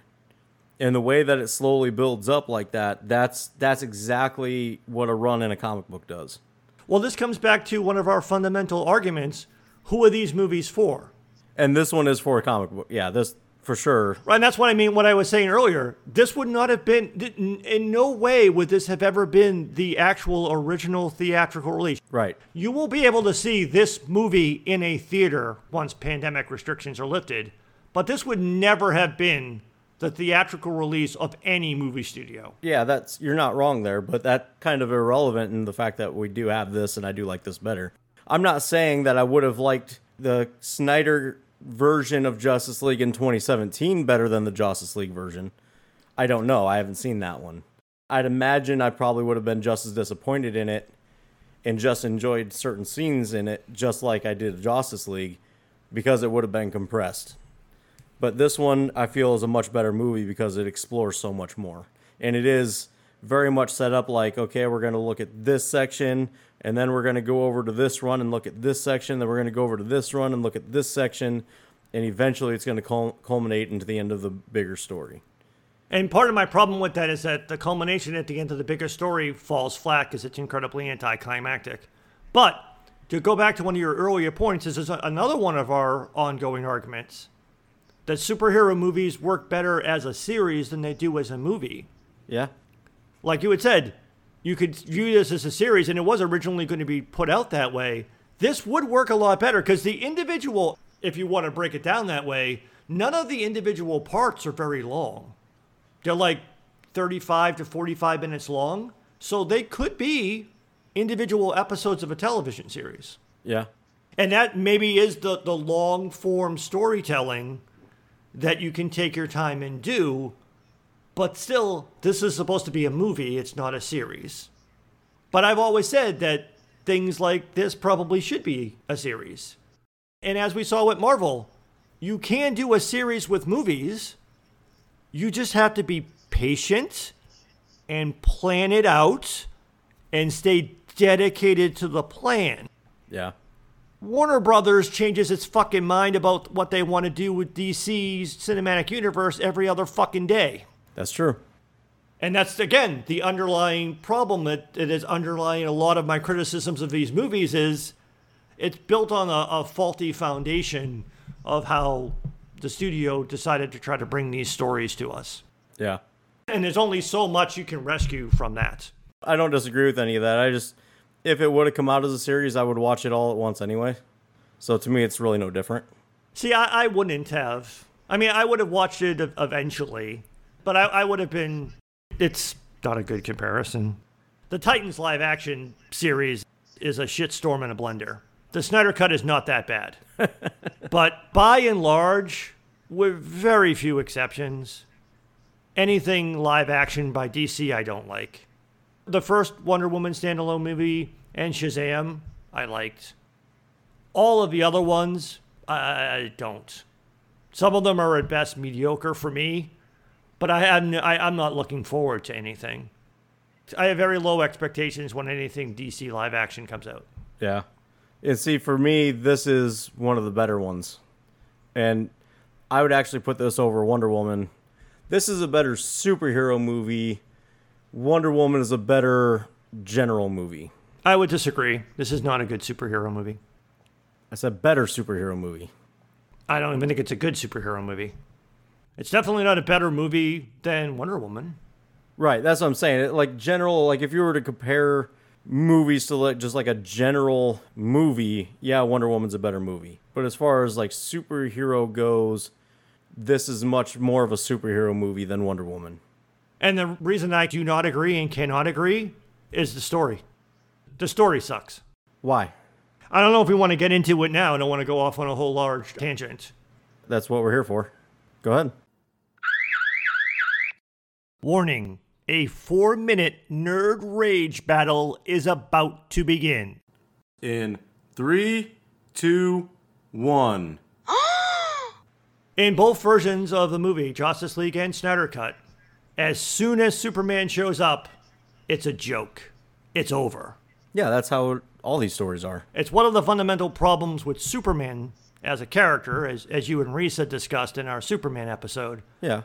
And the way that it slowly builds up like that, that's exactly what a run in a comic book does. Well, this comes back to one of our fundamental arguments. Who are these movies for? And this one is for a comic book. Yeah, this for sure. Right, and that's what I mean, what I was saying earlier. This would not have been, in no way would this have ever been the actual original theatrical release. Right. You will be able to see this movie in a theater once pandemic restrictions are lifted. But this would never have been the theatrical release of any movie studio. Yeah, you're not wrong there, but that's kind of irrelevant in the fact that we do have this, and I do like this better. I'm not saying that I would have liked the Snyder version of Justice League in 2017 better than the Justice League version. I don't know. I haven't seen that one. I'd imagine I probably would have been just as disappointed in it and just enjoyed certain scenes in it, just like I did Justice League, because it would have been compressed. But this one, I feel, is a much better movie because it explores so much more. And it is very much set up like, okay, we're going to look at this section, and then we're going to go over to this run and look at this section, then we're going to go over to this run and look at this section, and eventually it's going to culminate into the end of the bigger story. And part of my problem with that is that the culmination at the end of the bigger story falls flat because it's incredibly anticlimactic. But to go back to one of your earlier points, this is another one of our ongoing arguments, that superhero movies work better as a series than they do as a movie. Yeah. Like you had said, you could view this as a series, and it was originally going to be put out that way. This would work a lot better because the individual, if you want to break it down that way, none of the individual parts are very long. They're like 35 to 45 minutes long. So they could be individual episodes of a television series. Yeah. And that maybe is the long form storytelling that you can take your time and do. But still, this is supposed to be a movie. It's not a series. But I've always said that things like this probably should be a series. And as we saw with Marvel, you can do a series with movies. You just have to be patient and plan it out and stay dedicated to the plan. Yeah. Warner Brothers changes its fucking mind about what they want to do with DC's cinematic universe every other fucking day. That's true. And that's, again, the underlying problem that it is underlying a lot of my criticisms of these movies is it's built on a faulty foundation of how the studio decided to try to bring these stories to us. Yeah. And there's only so much you can rescue from that. I don't disagree with any of that. I just, if it would have come out as a series, I would watch it all at once anyway. So to me, it's really no different. See, I wouldn't have. I mean, I would have watched it eventually, but I would have been, it's not a good comparison. The Titans live action series is a shitstorm in a blender. The Snyder Cut is not that bad. But by and large, with very few exceptions, anything live action by DC I don't like. The first Wonder Woman standalone movie and Shazam I liked. All of the other ones, I don't. Some of them are at best mediocre for me, but I'm not looking forward to anything. I have very low expectations when anything DC live action comes out. Yeah. And see, for me, this is one of the better ones. And I would actually put this over Wonder Woman. This is a better superhero movie. Wonder Woman is a better general movie. I would disagree. This is not a good superhero movie. I said better superhero movie. I don't even think it's a good superhero movie. It's definitely not a better movie than Wonder Woman. Right, that's what I'm saying. Like, general, like, if you were to compare movies to like just like a general movie, yeah, Wonder Woman's a better movie. But as far as like superhero goes, this is much more of a superhero movie than Wonder Woman. And the reason I do not agree and cannot agree is the story. The story sucks. Why? I don't know if we want to get into it now. I don't want to go off on a whole large tangent. That's what we're here for. Go ahead. Warning. A 4-minute nerd rage battle is about to begin. In 3, 2, 1. In both versions of the movie, Justice League and Snyder Cut, as soon as Superman shows up, it's a joke. It's over. Yeah, that's how all these stories are. It's one of the fundamental problems with Superman as a character, as you and Reese had discussed in our Superman episode. Yeah.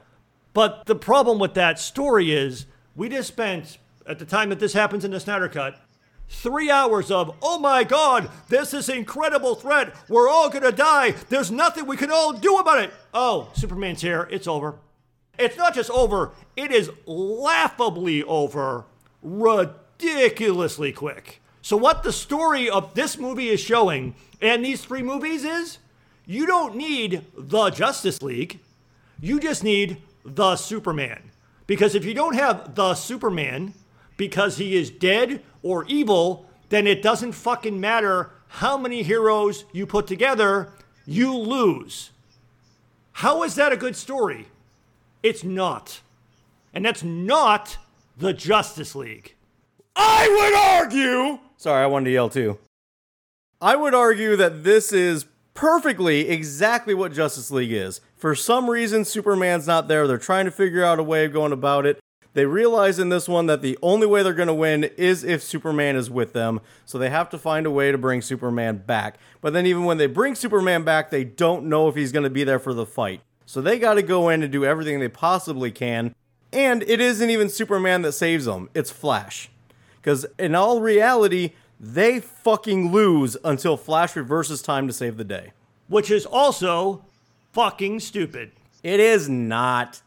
But the problem with that story is we just spent, at the time that this happens in the Snyder Cut, 3 hours of, oh my God, this is incredible threat. We're all going to die. There's nothing we can all do about it. Oh, Superman's here. It's over. It's not just over. It is laughably over ridiculously quick. So what the story of this movie is showing and these three movies is you don't need the Justice League. You just need the Superman. Because if you don't have the Superman, because he is dead or evil, then it doesn't fucking matter how many heroes you put together, you lose. How is that a good story? It's not. And that's not the Justice League. I would argue... Sorry, I wanted to yell too. I would argue that this is perfectly exactly what Justice League is. For some reason, Superman's not there. They're trying to figure out a way of going about it. They realize in this one that the only way they're going to win is if Superman is with them. So they have to find a way to bring Superman back. But then even when they bring Superman back, they don't know if he's going to be there for the fight. So they got to go in and do everything they possibly can And it isn't even Superman that saves them. It's Flash. Because in all reality, they fucking lose until Flash reverses time to save the day. Which is also fucking stupid. It is not.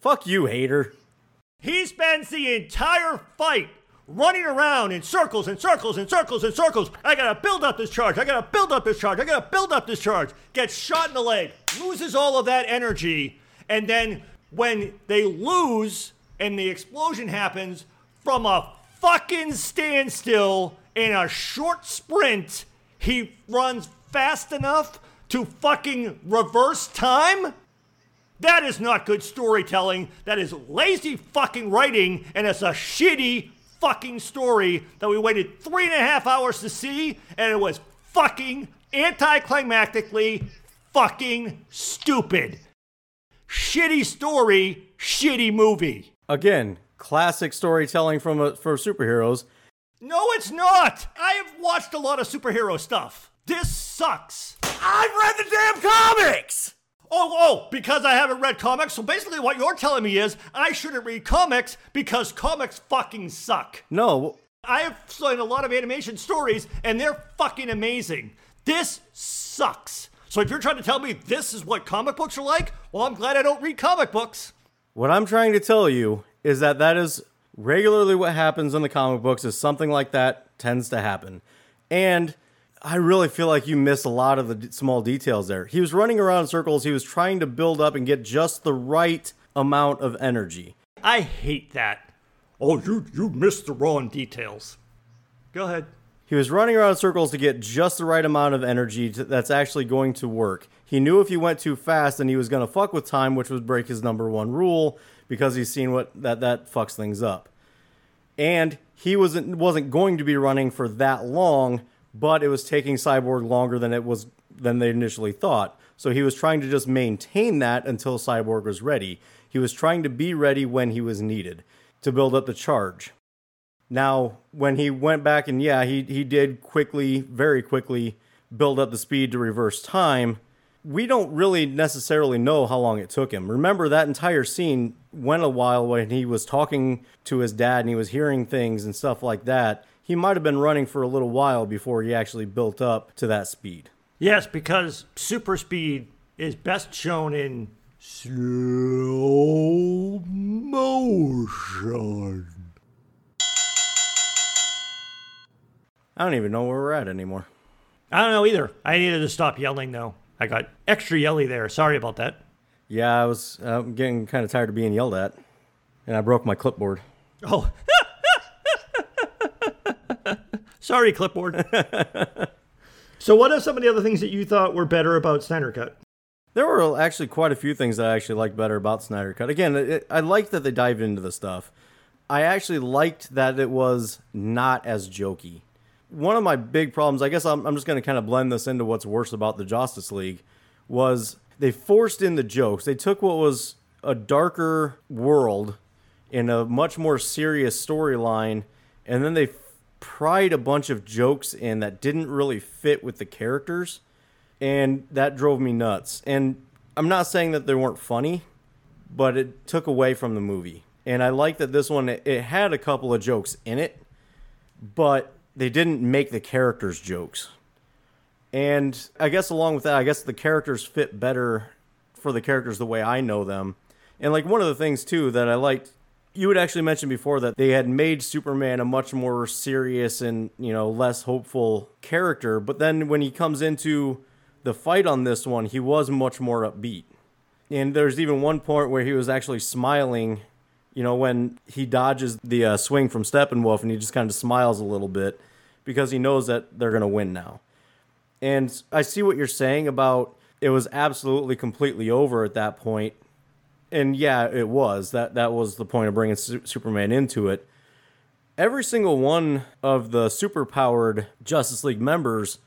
Fuck you, hater. He spends the entire fight running around in circles and circles and circles and circles. I gotta build up this charge. I gotta build up this charge. I gotta build up this charge. Gets shot in the leg. Loses all of that energy. And then when they lose and the explosion happens from a fucking standstill in a short sprint, he runs fast enough to fucking reverse time? That is not good storytelling. That is lazy fucking writing, and it's a shitty fucking story that we waited 3.5 hours to see, and it was fucking anticlimactically fucking stupid. Shitty story, shitty movie. Again, classic storytelling for superheroes. No, it's not. I have watched a lot of superhero stuff. This sucks. I've read the damn comics. Oh, because I haven't read comics. So basically what you're telling me is I shouldn't read comics because comics fucking suck. No. I have seen a lot of animation stories and they're fucking amazing. This sucks. So if you're trying to tell me this is what comic books are like, well, I'm glad I don't read comic books. What I'm trying to tell you is that is regularly what happens in the comic books, is something like that tends to happen. And I really feel like you miss a lot of the small details there. He was running around in circles. He was trying to build up and get just the right amount of energy. I hate that. Oh, you missed the wrong details. Go ahead. He was running around in circles to get just the right amount of energy that's actually going to work. He knew if he went too fast, then he was going to fuck with time, which would break his number one rule because he's seen what that fucks things up. And he wasn't going to be running for that long, but it was taking Cyborg longer than they initially thought. So he was trying to just maintain that until Cyborg was ready. He was trying to be ready when he was needed to build up the charge. Now, when he went back and he did quickly, very quickly build up the speed to reverse time. We don't really necessarily know how long it took him. Remember, that entire scene went a while when he was talking to his dad and he was hearing things and stuff like that. He might have been running for a little while before he actually built up to that speed. Yes, because super speed is best shown in slow motion. I don't even know where we're at anymore. I don't know either. I needed to stop yelling, though. I got extra yelly there. Sorry about that. Yeah, I was getting kind of tired of being yelled at. And I broke my clipboard. Oh. Sorry, clipboard. So what are some of the other things that you thought were better about Snyder Cut? There were actually quite a few things that I actually liked better about Snyder Cut. Again, I liked that they dived into the stuff. I actually liked that it was not as jokey. One of my big problems, I guess I'm just going to kind of blend this into what's worse about the Justice League, was they forced in the jokes. They took what was a darker world in a much more serious storyline, and then they pried a bunch of jokes in that didn't really fit with the characters, and that drove me nuts. And I'm not saying that they weren't funny, but it took away from the movie. And I like that this one, it had a couple of jokes in it, but they didn't make the characters jokes. And I guess along with that, I guess the characters fit better for the characters the way I know them. And like one of the things too that I liked, you had actually mentioned before that they had made Superman a much more serious and, less hopeful character. But then when he comes into the fight on this one, he was much more upbeat. And there's even one point where he was actually smiling, when he dodges the swing from Steppenwolf, and he just kind of smiles a little bit because he knows that they're going to win now. And I see what you're saying about it was absolutely completely over at that point. And yeah, it was. That was the point of bringing Superman into it. Every single one of the superpowered Justice League members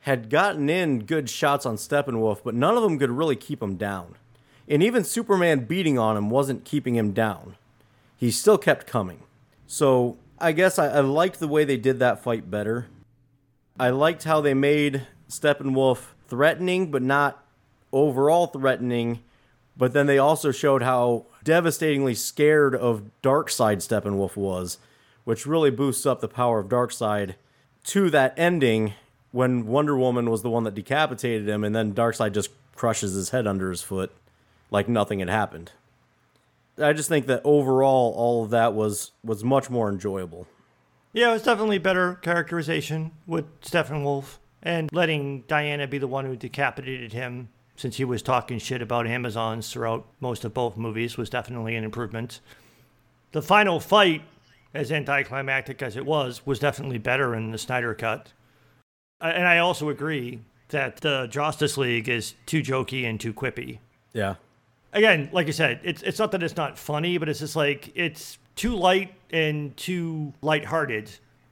had gotten in good shots on Steppenwolf, but none of them could really keep him down. And even Superman beating on him wasn't keeping him down. He still kept coming. So I guess I liked the way they did that fight better. I liked how they made Steppenwolf threatening, but not overall threatening, But then they also showed how devastatingly scared of Darkseid Steppenwolf was, which really boosts up the power of Darkseid to that ending when Wonder Woman was the one that decapitated him, and then Darkseid just crushes his head under his foot like nothing had happened. I just think that overall, all of that was much more enjoyable. Yeah, it was definitely better characterization with Steppenwolf and letting Diana be the one who decapitated him, since he was talking shit about Amazons throughout most of both movies, was definitely an improvement. The final fight, as anticlimactic as it was definitely better in the Snyder Cut. And I also agree that the Josstice League is too jokey and too quippy. Yeah. Again, like I said, it's not that it's not funny, but it's just like, it's too light and too lighthearted.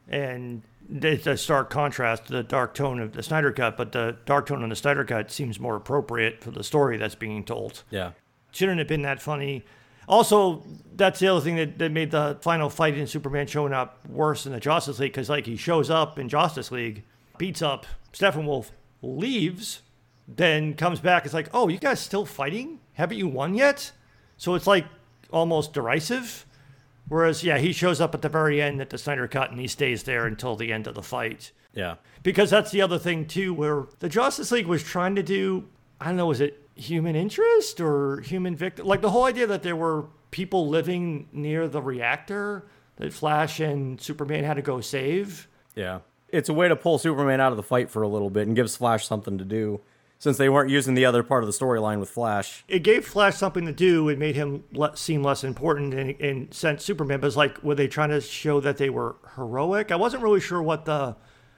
And it's a stark contrast to the dark tone of the Snyder Cut, but the dark tone of the Snyder Cut seems more appropriate for the story that's being told. Yeah. Shouldn't have been that funny. Also, that's the other thing that made the final fight in Superman showing up worse than the Josstice League, because like he shows up in Josstice League, beats up Steppenwolf, leaves, then comes back. It's like, oh, you guys still fighting? Haven't you won yet? So it's like almost derisive. Whereas, yeah, he shows up at the very end at the Snyder Cut and he stays there until the end of the fight. Yeah. Because that's the other thing, too, where the Justice League was trying to do, I don't know, was it human interest or human victim? Like the whole idea that there were people living near the reactor that Flash and Superman had to go save. Yeah. It's a way to pull Superman out of the fight for a little bit and gives Flash something to do, since they weren't using the other part of the storyline with Flash. It gave Flash something to do. It made him seem less important and sent Superman. But it's like, were they trying to show that they were heroic? I wasn't really sure what I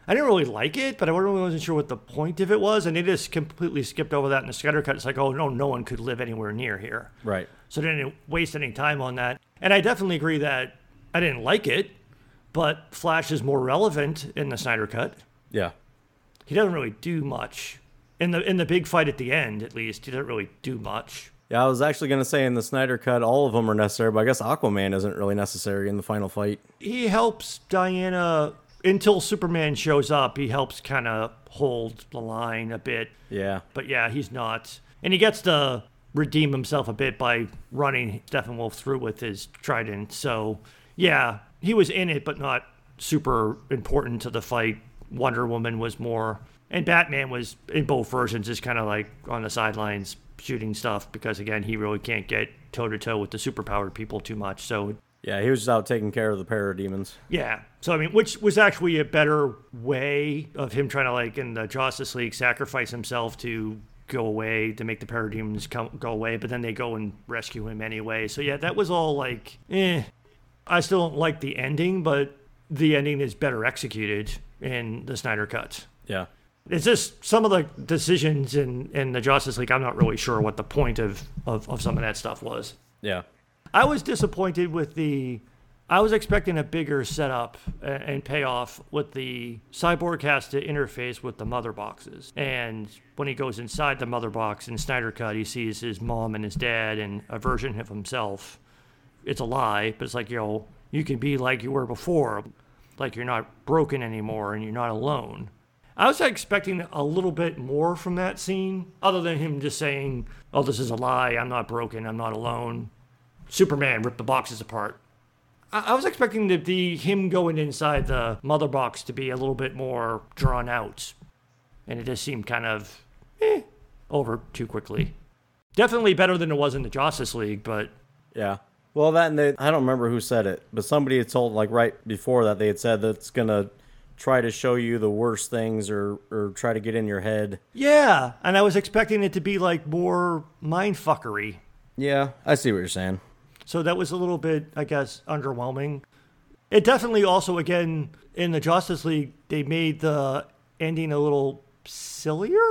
didn't really like it, but I wasn't sure what the point of it was. And they just completely skipped over that in the Snyder Cut. It's like, oh, no one could live anywhere near here. Right. So they didn't waste any time on that. And I definitely agree that I didn't like it, but Flash is more relevant in the Snyder Cut. Yeah. He doesn't really do much. In the big fight at the end, at least, he doesn't really do much. Yeah, I was actually going to say in the Snyder Cut, all of them are necessary, but I guess Aquaman isn't really necessary in the final fight. He helps Diana until Superman shows up. He helps kind of hold the line a bit. Yeah. But yeah, he's not. And he gets to redeem himself a bit by running Steppenwolf through with his trident. So yeah, he was in it, but not super important to the fight. Wonder Woman was more... And Batman was, in both versions, just kind of like on the sidelines shooting stuff because, again, he really can't get toe-to-toe with the superpowered people too much. So yeah, he was just out taking care of the parademons. Yeah. So, I mean, which was actually a better way of him trying to, like, in the Justice League, sacrifice himself to go away, to make the parademons go away, but then they go and rescue him anyway. So, yeah, that was all like, I still don't like the ending, but the ending is better executed in the Snyder Cut. Yeah. It's just some of the decisions in the Justice League, I'm not really sure what the point of some of that stuff was. Yeah. I was disappointed with I was expecting a bigger setup and payoff with the Cyborg has to interface with the Mother Boxes. And when he goes inside the Mother Box in Snyder Cut, he sees his mom and his dad and a version of himself. It's a lie, but it's like, yo, you can be like you were before. Like you're not broken anymore and you're not alone. I was expecting a little bit more from that scene, other than him just saying, oh, this is a lie, I'm not broken, I'm not alone. Superman ripped the boxes apart. I was expecting him going inside the Mother Box to be a little bit more drawn out. And it just seemed kind of, over too quickly. Definitely better than it was in the Justice League, but... Yeah. Well, that and I don't remember who said it, but somebody had told, like, right before that, they had said that's going to... try to show you the worst things or try to get in your head. Yeah, and I was expecting it to be like more mindfuckery. Yeah, I see what you're saying. So that was a little bit, I guess, underwhelming. It definitely also, again, in the Justice League, they made the ending a little sillier.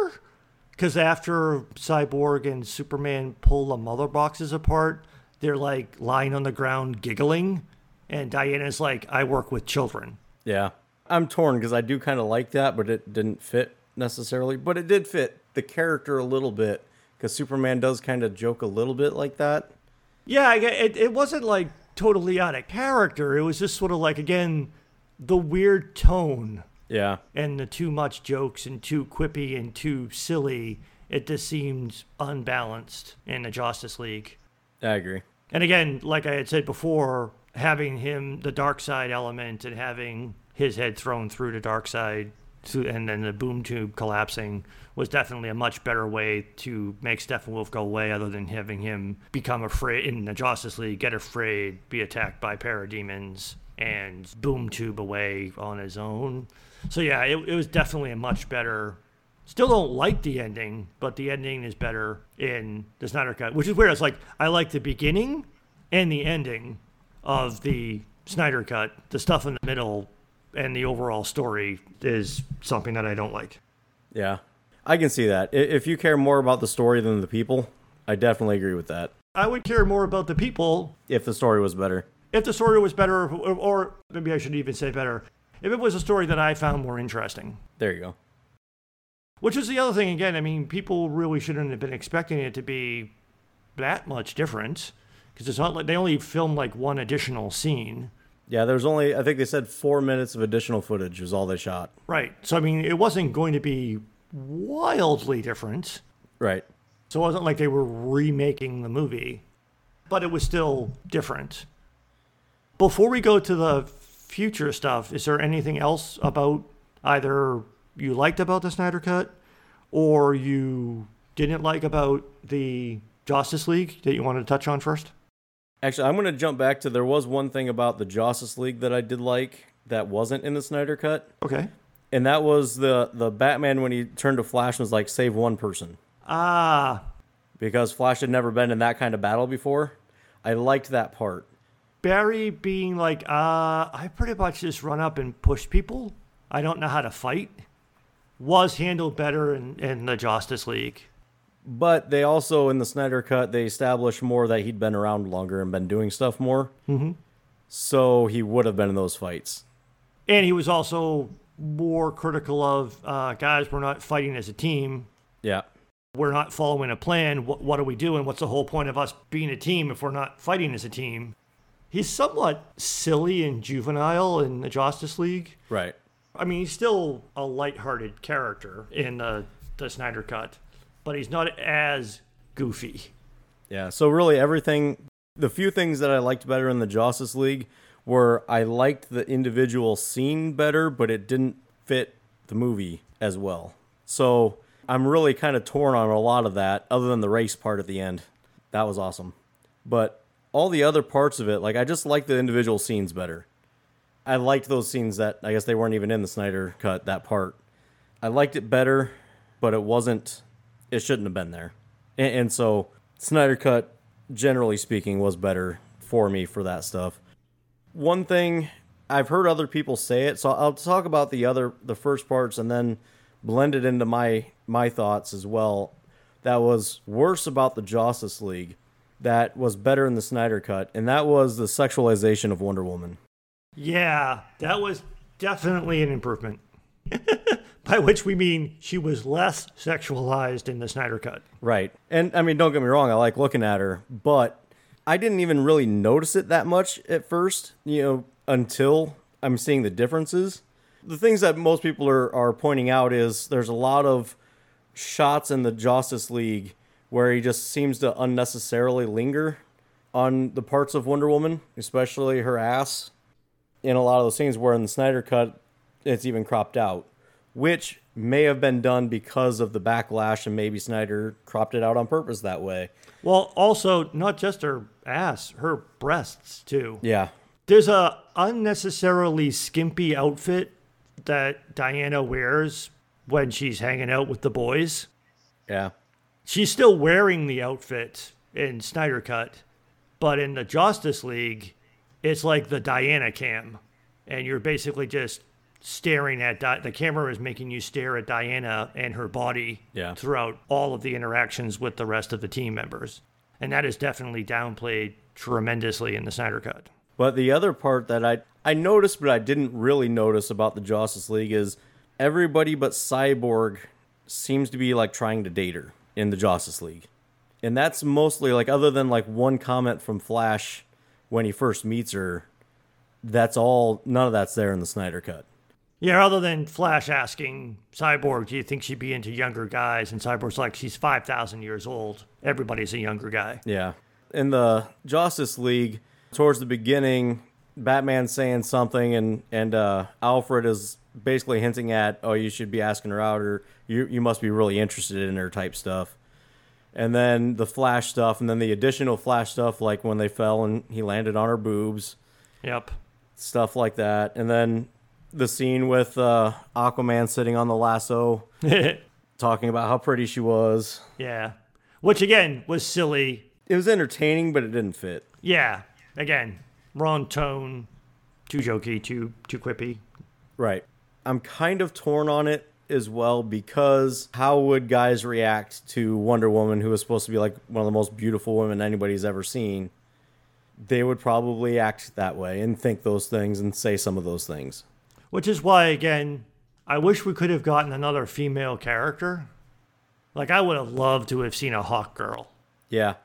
Because after Cyborg and Superman pull the Mother Boxes apart, they're like lying on the ground giggling. And Diana's like, I work with children. Yeah. I'm torn because I do kind of like that, but it didn't fit necessarily. But it did fit the character a little bit because Superman does kind of joke a little bit like that. Yeah, it wasn't like totally out of character. It was just sort of like, again, the weird tone. Yeah. And the too much jokes and too quippy and too silly it just seemed unbalanced in the Justice League. I agree. And again, like I had said before, having him, the Darkseid element, and having his head thrown through the Darkseid and then the boom tube collapsing was definitely a much better way to make Steppenwolf go away, other than having him become afraid in the Justice League, get afraid, be attacked by parademons, and boom tube away on his own. So yeah, it was definitely a much better. Still don't like the ending, but the ending is better in the Snyder Cut, which is weird. It's like, I like the beginning and the ending of the Snyder Cut. The stuff in the middle and the overall story is something that I don't like. Yeah, I can see that. If you care more about the story than the people, I definitely agree with that. I would care more about the people if the story was better. If the story was better, or maybe I should even say better, if it was a story that I found more interesting. There you go. Which is the other thing, again, I mean, people really shouldn't have been expecting it to be that much different, because it's not like they only filmed like one additional scene. Yeah, there was only, I think they said 4 minutes of additional footage was all they shot. Right. So, I mean, it wasn't going to be wildly different. Right. So it wasn't like they were remaking the movie, but it was still different. Before we go to the future stuff, is there anything else about either you liked about the Snyder Cut or you didn't like about the Justice League that you wanted to touch on first? Actually, I'm going to jump back to, there was one thing about the Justice League that I did like that wasn't in the Snyder Cut. Okay. And that was the Batman when he turned to Flash and was like, save one person. Ah. Because Flash had never been in that kind of battle before. I liked that part. Barry being like, I pretty much just run up and push people. I don't know how to fight. Was handled better in the Justice League. But they also, in the Snyder Cut, they established more that he'd been around longer and been doing stuff more. Mm-hmm. So he would have been in those fights. And he was also more critical of, guys, we're not fighting as a team. Yeah. We're not following a plan. What are we doing? What's the whole point of us being a team if we're not fighting as a team? He's somewhat silly and juvenile in the Justice League. Right. I mean, he's still a lighthearted character in the Snyder Cut, but he's not as goofy. Yeah, so really everything, the few things that I liked better in the Justice League were, I liked the individual scene better, but it didn't fit the movie as well. So I'm really kind of torn on a lot of that, other than the race part at the end. That was awesome. But all the other parts of it, like, I just liked the individual scenes better. I liked those scenes that, I guess they weren't even in the Snyder Cut, that part. I liked it better, but it wasn't, it shouldn't have been there. And so Snyder Cut, generally speaking, was better for me for that stuff. One thing, I've heard other people say it, so I'll talk about the first parts and then blend it into my thoughts as well. That was worse about the Justice League, that was better in the Snyder Cut, and that was the sexualization of Wonder Woman. Yeah, that was definitely an improvement. By which we mean she was less sexualized in the Snyder Cut. Right. And, I mean, don't get me wrong, I like looking at her, but I didn't even really notice it that much at first, you know, until I'm seeing the differences. The things that most people are pointing out is there's a lot of shots in the Justice League where he just seems to unnecessarily linger on the parts of Wonder Woman, especially her ass. In a lot of those scenes, where in the Snyder Cut, it's even cropped out, which may have been done because of the backlash, and maybe Snyder cropped it out on purpose that way. Well, also, not just her ass, her breasts, too. Yeah. There's a unnecessarily skimpy outfit that Diana wears when she's hanging out with the boys. Yeah. She's still wearing the outfit in Snyder Cut, but in the Justice League, it's like the Diana cam, and you're basically just staring at the camera is making you stare at Diana and her body throughout all of the interactions with the rest of the team members. And that is definitely downplayed tremendously in the Snyder Cut. But the other part that I noticed, but I didn't really notice about the Justice League is everybody but Cyborg seems to be like trying to date her in the Justice League. And that's mostly like, other than like one comment from Flash when he first meets her, none of that's there in the Snyder Cut. Yeah, other than Flash asking Cyborg, do you think she'd be into younger guys? And Cyborg's like, she's 5,000 years old. Everybody's a younger guy. Yeah. In the Justice League, towards the beginning, Batman's saying something, and Alfred is basically hinting at, oh, you should be asking her out, or you must be really interested in her type stuff. And then the Flash stuff, and then the additional Flash stuff, like when they fell and he landed on her boobs. Yep. Stuff like that. And then the scene with Aquaman sitting on the lasso, talking about how pretty she was. Yeah. Which, again, was silly. It was entertaining, but it didn't fit. Yeah. Again, wrong tone, too jokey, too quippy. Right. I'm kind of torn on it as well, because how would guys react to Wonder Woman, who was supposed to be like one of the most beautiful women anybody's ever seen? They would probably act that way and think those things and say some of those things. Which is why, again, I wish we could have gotten another female character. Like, I would have loved to have seen a Hawk Girl. Yeah.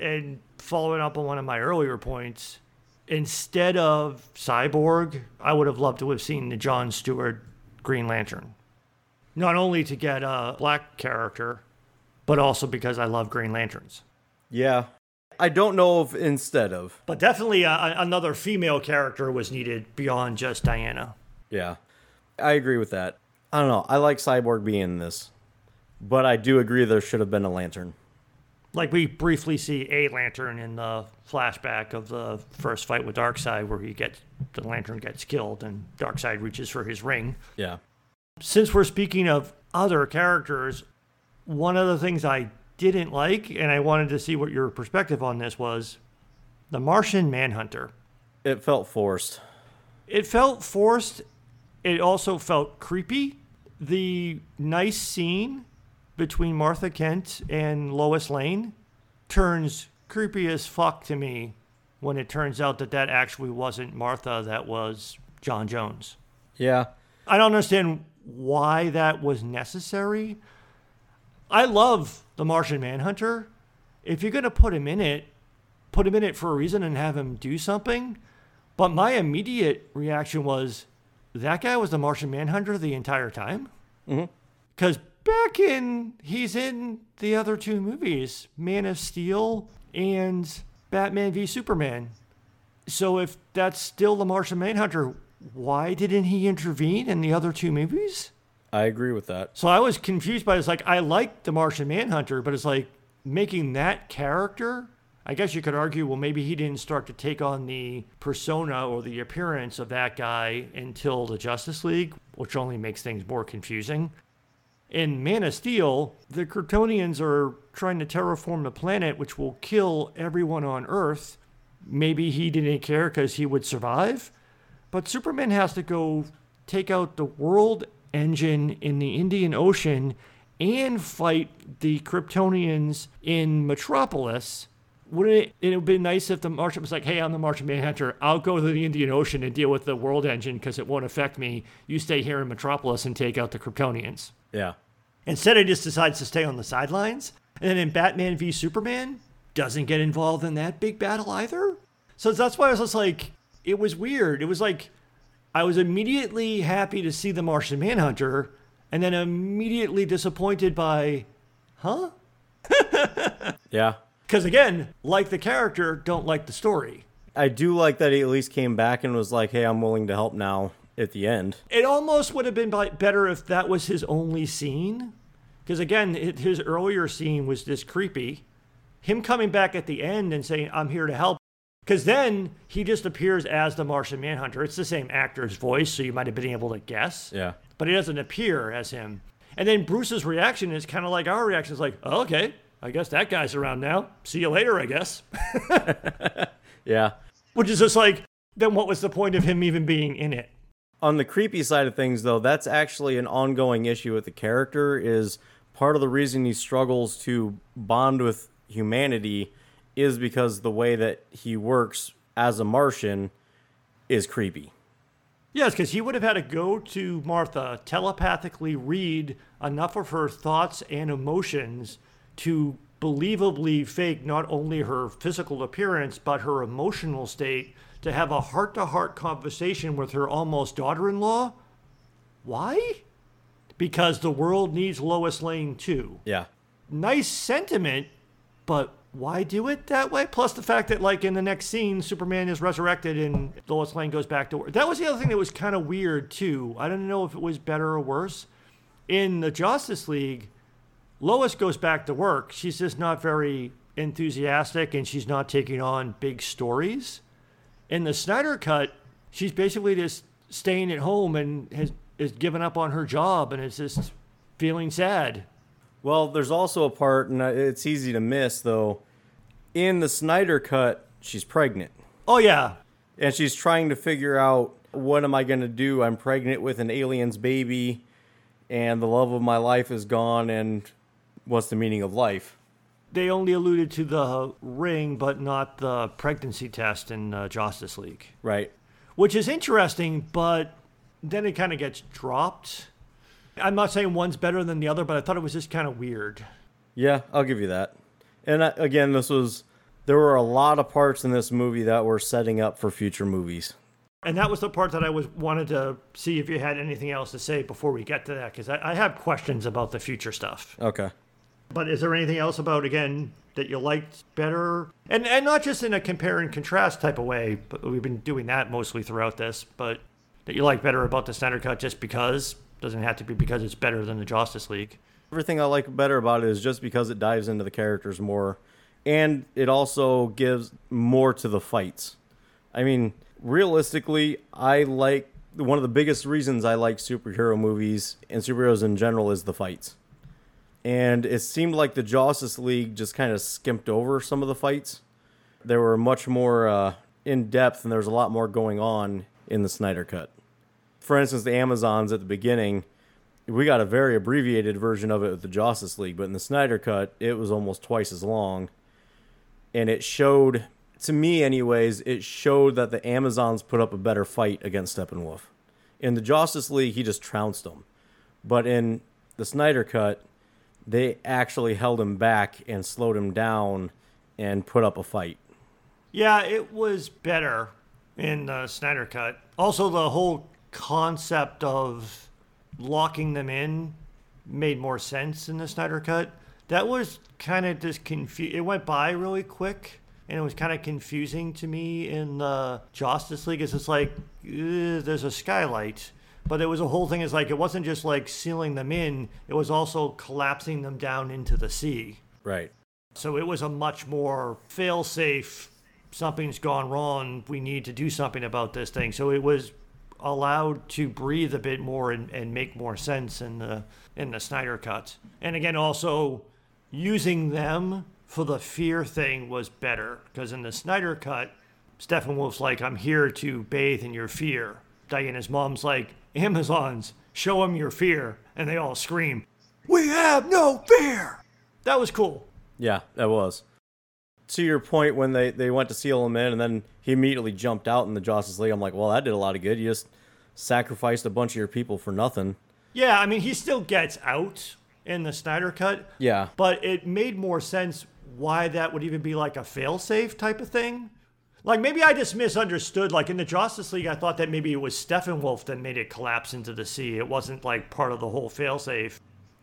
And following up on one of my earlier points, instead of Cyborg, I would have loved to have seen the John Stewart Green Lantern. Not only to get a black character, but also because I love Green Lanterns. Yeah. I don't know if instead of. But definitely another female character was needed beyond just Diana. Yeah, I agree with that. I don't know. I like Cyborg being in this, but I do agree there should have been a Lantern. Like, we briefly see a Lantern in the flashback of the first fight with Darkseid, where the Lantern gets killed and Darkseid reaches for his ring. Yeah. Since we're speaking of other characters, one of the things I didn't like, and I wanted to see what your perspective on this was, the Martian Manhunter. It felt forced. It also felt creepy. The nice scene between Martha Kent and Lois Lane turns creepy as fuck to me when it turns out that actually wasn't Martha, that was John Jones. Yeah. I don't understand why that was necessary. I love the Martian Manhunter. If you're going to put him in it for a reason and have him do something. But my immediate reaction was, that guy was the Martian Manhunter the entire time? Because he's in the other two movies, Man of Steel and Batman v Superman. So if that's still the Martian Manhunter, why didn't he intervene in the other two movies? I agree with that. So I was confused by this. Like, I like the Martian Manhunter, but it's like making that character, I guess you could argue, well, maybe he didn't start to take on the persona or the appearance of that guy until the Justice League, which only makes things more confusing. In Man of Steel, the Kryptonians are trying to terraform the planet, which will kill everyone on Earth. Maybe he didn't care because he would survive. But Superman has to go take out the world engine in the Indian Ocean and fight the Kryptonians in Metropolis. Wouldn't it have been nice if the Martian was like, hey, I'm the Martian Manhunter. I'll go to the Indian Ocean and deal with the world engine because it won't affect me. You stay here in Metropolis and take out the Kryptonians. Yeah. Instead, he just decides to stay on the sidelines. And then in Batman v Superman, doesn't get involved in that big battle either. So that's why I was just like, it was weird. It was like, I was immediately happy to see the Martian Manhunter and then immediately disappointed by, huh? Yeah. Because, again, like the character, don't like the story. I do like that he at least came back and was like, hey, I'm willing to help now at the end. It almost would have been better if that was his only scene. Because, again, his earlier scene was this creepy. Him coming back at the end and saying, I'm here to help. Because then he just appears as the Martian Manhunter. It's the same actor's voice, so you might have been able to guess. Yeah. But he doesn't appear as him. And then Bruce's reaction is kind of like our reaction. It's like, oh, okay. I guess that guy's around now. See you later, I guess. Yeah. Which is just like, then what was the point of him even being in it? On the creepy side of things, though, that's actually an ongoing issue with the character, is part of the reason he struggles to bond with humanity is because the way that he works as a Martian is creepy. Yes, because he would have had to go to Martha, telepathically read enough of her thoughts and emotions to believably fake not only her physical appearance, but her emotional state, to have a heart-to-heart conversation with her almost daughter-in-law Why? Because the world needs Lois Lane too. Yeah. Nice sentiment, but why do it that way? Plus the fact that, like, in the next scene, Superman is resurrected and Lois Lane goes back to work. That was the other thing that was kind of weird too. I don't know if it was better or worse. In the Justice League, Lois goes back to work. She's just not very enthusiastic, and she's not taking on big stories. In the Snyder Cut, she's basically just staying at home and has given up on her job and is just feeling sad. Well, there's also a part, and it's easy to miss, though. In the Snyder Cut, she's pregnant. Oh, yeah. And she's trying to figure out, what am I going to do? I'm pregnant with an alien's baby, and the love of my life is gone, and what's the meaning of life? They only alluded to the ring, but not the pregnancy test in Justice League. Right. Which is interesting, but then it kind of gets dropped. I'm not saying one's better than the other, but I thought it was just kind of weird. Yeah, I'll give you that. And again, there were a lot of parts in this movie that were setting up for future movies. And that was the part that I wanted to see if you had anything else to say before we get to that, because I have questions about the future stuff. Okay. But is there anything else about, again, that you liked better? And not just in a compare and contrast type of way, but we've been doing that mostly throughout this, but that you like better about the Snyder Cut just because? Doesn't have to be because it's better than the Justice League. Everything I like better about it is just because it dives into the characters more, and it also gives more to the fights. I mean, realistically, one of the biggest reasons I like superhero movies and superheroes in general is the fights. And it seemed like the Justice League just kind of skimped over some of the fights. They were much more in-depth, and there was a lot more going on in the Snyder Cut. For instance, the Amazons at the beginning, we got a very abbreviated version of it with the Justice League, but in the Snyder Cut, it was almost twice as long. And it showed, to me anyways, it showed that the Amazons put up a better fight against Steppenwolf. In the Justice League, he just trounced them. But in the Snyder Cut, they actually held him back and slowed him down and put up a fight. Yeah, it was better in the Snyder Cut. Also, the whole concept of locking them in made more sense in the Snyder Cut. That was kind of just confusing. It went by really quick, and it was kind of confusing to me in the Justice League. It's just like, there's a skylight. But it was a whole thing. It's like, it wasn't just like sealing them in. It was also collapsing them down into the sea. Right. So it was a much more fail-safe, something's gone wrong, we need to do something about this thing. So it was allowed to breathe a bit more and make more sense in the Snyder Cut. And again, also using them for the fear thing was better. Because in the Snyder Cut, Steppenwolf's like, I'm here to bathe in your fear. Diana's mom's like, Amazons, show them your fear. And they all scream, we have no fear. That was cool. Yeah, that was. To your point, when they went to seal him in and then he immediately jumped out in the Justice League, I'm like, well, that did a lot of good. You just sacrificed a bunch of your people for nothing. Yeah, I mean, he still gets out in the Snyder Cut. Yeah. But it made more sense why that would even be like a fail-safe type of thing. Like, maybe I just misunderstood. Like, in the Justice League, I thought that maybe it was Steppenwolf that made it collapse into the sea. It wasn't, like, part of the whole failsafe.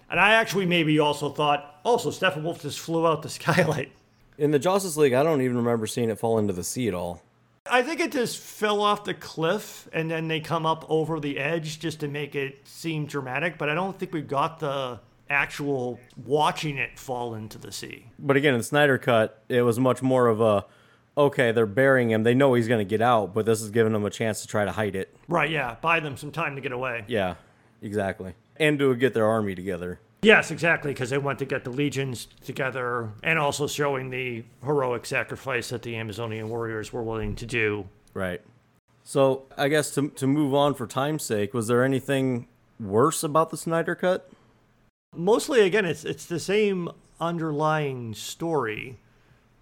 And I actually maybe also thought, Steppenwolf just flew out the skylight. In the Justice League, I don't even remember seeing it fall into the sea at all. I think it just fell off the cliff, and then they come up over the edge just to make it seem dramatic. But I don't think we got the actual watching it fall into the sea. But again, in the Snyder Cut, it was much more of a, okay, they're burying him. They know he's going to get out, but this is giving them a chance to try to hide it. Right, yeah. Buy them some time to get away. Yeah, exactly. And to get their army together. Yes, exactly, because they want to get the legions together and also showing the heroic sacrifice that the Amazonian warriors were willing to do. Right. So I guess to move on for time's sake, was there anything worse about the Snyder Cut? Mostly, again, it's the same underlying story.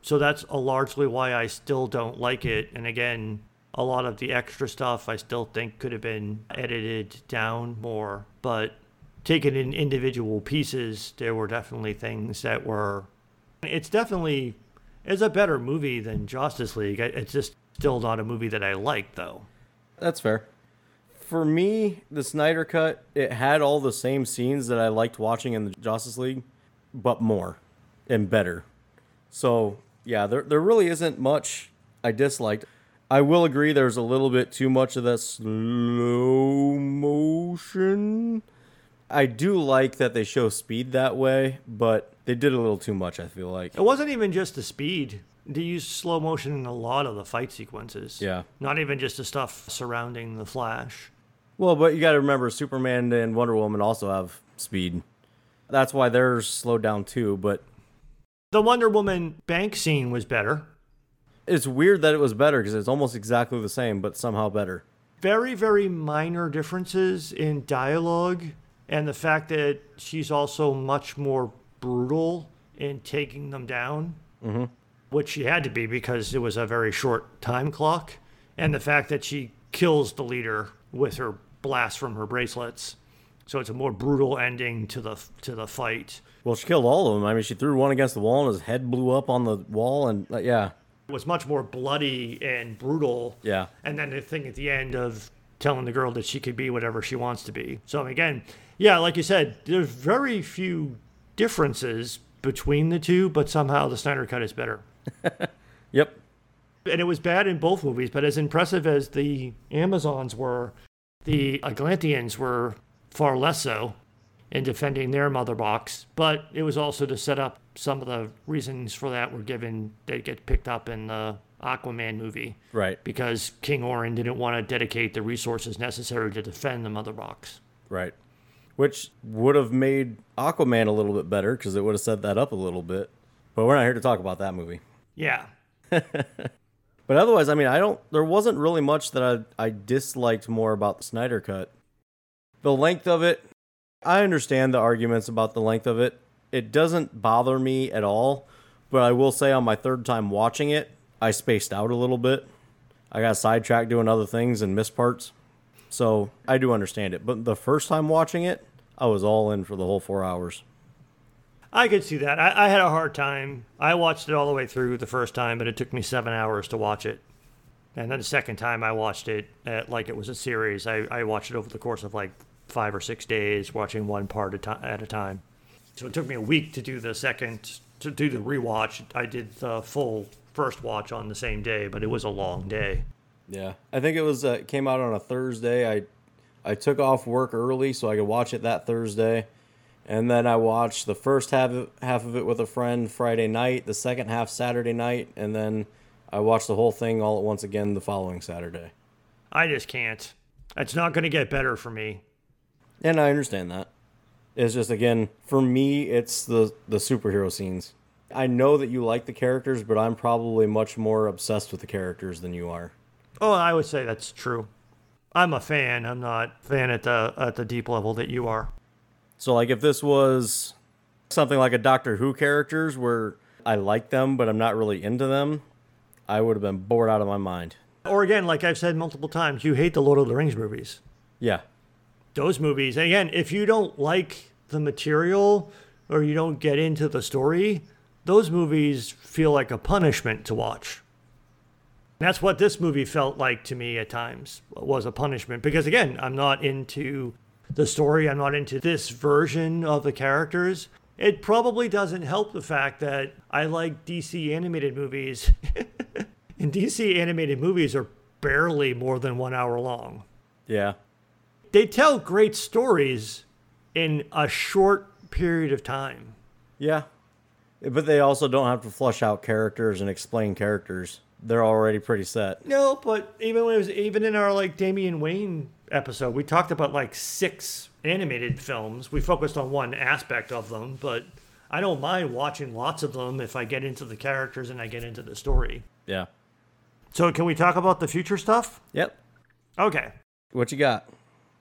So that's largely why I still don't like it. And again, a lot of the extra stuff I still think could have been edited down more. But taken in individual pieces, there were definitely things that were... It's a better movie than Justice League. It's just still not a movie that I like, though. That's fair. for me, the Snyder Cut, it had all the same scenes that I liked watching in the Justice League, but more and better. So, yeah, there really isn't much I disliked. I will agree there's a little bit too much of that slow motion. I do like that they show speed that way, but they did a little too much, I feel like. It wasn't even just the speed. They used slow motion in a lot of the fight sequences. Yeah. Not even just the stuff surrounding the Flash. Well, but you got to remember, Superman and Wonder Woman also have speed. That's why they're slowed down too, but... The Wonder Woman bank scene was better. It's weird that it was better because it's almost exactly the same, but somehow better. Very, very minor differences in dialogue and the fact that she's also much more brutal in taking them down, mm-hmm. which she had to be because it was a very short time clock, and the fact that she kills the leader with her blast from her bracelets. So it's a more brutal ending to the fight. Well, she killed all of them. I mean, she threw one against the wall and his head blew up on the wall, and yeah. was much more bloody and brutal. Yeah. And then the thing at the end of telling the girl that she could be whatever she wants to be. So again, yeah, like you said, there's very few differences between the two, but somehow the Snyder Cut is better. Yep. And it was bad in both movies, but as impressive as the Amazons were, the Atlanteans were far less so in defending their Mother Box, but it was also to set up some of the reasons for that were given. They get picked up in the Aquaman movie, right? Because King Orin didn't want to dedicate the resources necessary to defend the Mother Box, right? Which would have made Aquaman a little bit better because it would have set that up a little bit. But we're not here to talk about that movie. Yeah. But otherwise, I mean, there wasn't really much that I disliked more about the Snyder Cut. The length of it. I understand the arguments about the length of it. It doesn't bother me at all, but I will say on my third time watching it, I spaced out a little bit. I got sidetracked doing other things and missed parts. So I do understand it. But the first time watching it, I was all in for the whole 4 hours. I could see that. I had a hard time. I watched it all the way through the first time, but it took me 7 hours to watch it. And then the second time I watched it like it was a series. I watched it over the course of like 5 or 6 days, watching one part at a time. So it took me a week to do the second, to do the rewatch. I did the full first watch on the same day, but it was a long day. Yeah, I think it was came out on a Thursday. I took off work early so I could watch it that Thursday, and then I watched the first half of it with a friend Friday night, the second half Saturday night, and then I watched the whole thing all at once again the following Saturday. I just can't. It's not going to get better for me. And I understand that. It's just, again, for me, it's the superhero scenes. I know that you like the characters, but I'm probably much more obsessed with the characters than you are. Oh, I would say that's true. I'm a fan. I'm not a fan at the deep level that you are. So, like, if this was something like a Doctor Who characters where I like them, but I'm not really into them, I would have been bored out of my mind. Or again, like I've said multiple times, you hate the Lord of the Rings movies. Yeah. Those movies, and again, if you don't like the material or you don't get into the story, those movies feel like a punishment to watch. And that's what this movie felt like to me at times, was a punishment. Because again, I'm not into the story. I'm not into this version of the characters. It probably doesn't help the fact that I like DC animated movies. And DC animated movies are barely more than 1 hour long. Yeah. They tell great stories in a short period of time. Yeah. But they also don't have to flush out characters and explain characters. They're already pretty set. No, but even when even in our like Damian Wayne episode, we talked about like 6 animated films. We focused on one aspect of them, but I don't mind watching lots of them if I get into the characters and I get into the story. Yeah. So can we talk about the future stuff? Yep. Okay. What you got?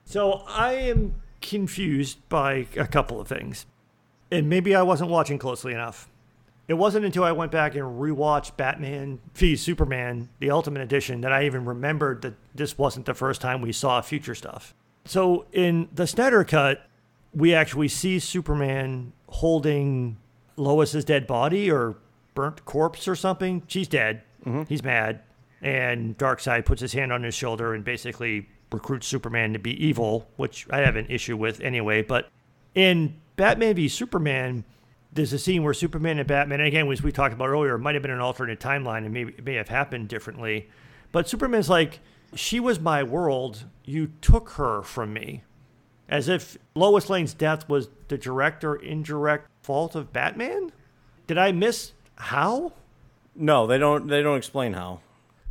So I am confused by a couple of things. And maybe I wasn't watching closely enough. It wasn't until I went back and rewatched Batman v Superman, the Ultimate Edition, that I even remembered that this wasn't the first time we saw future stuff. So in the Snyder Cut, we actually see Superman holding Lois's dead body or burnt corpse or something. She's dead. Mm-hmm. He's mad. And Darkseid puts his hand on his shoulder and basically recruits Superman to be evil, which I have an issue with anyway. But in Batman v Superman, there's a scene where Superman and Batman, and again, as we talked about earlier, it might have been an alternate timeline and maybe it may have happened differently. But Superman's like, she was my world. You took her from me. As if Lois Lane's death was the direct or indirect fault of Batman? Did I miss how? No, they don't explain how.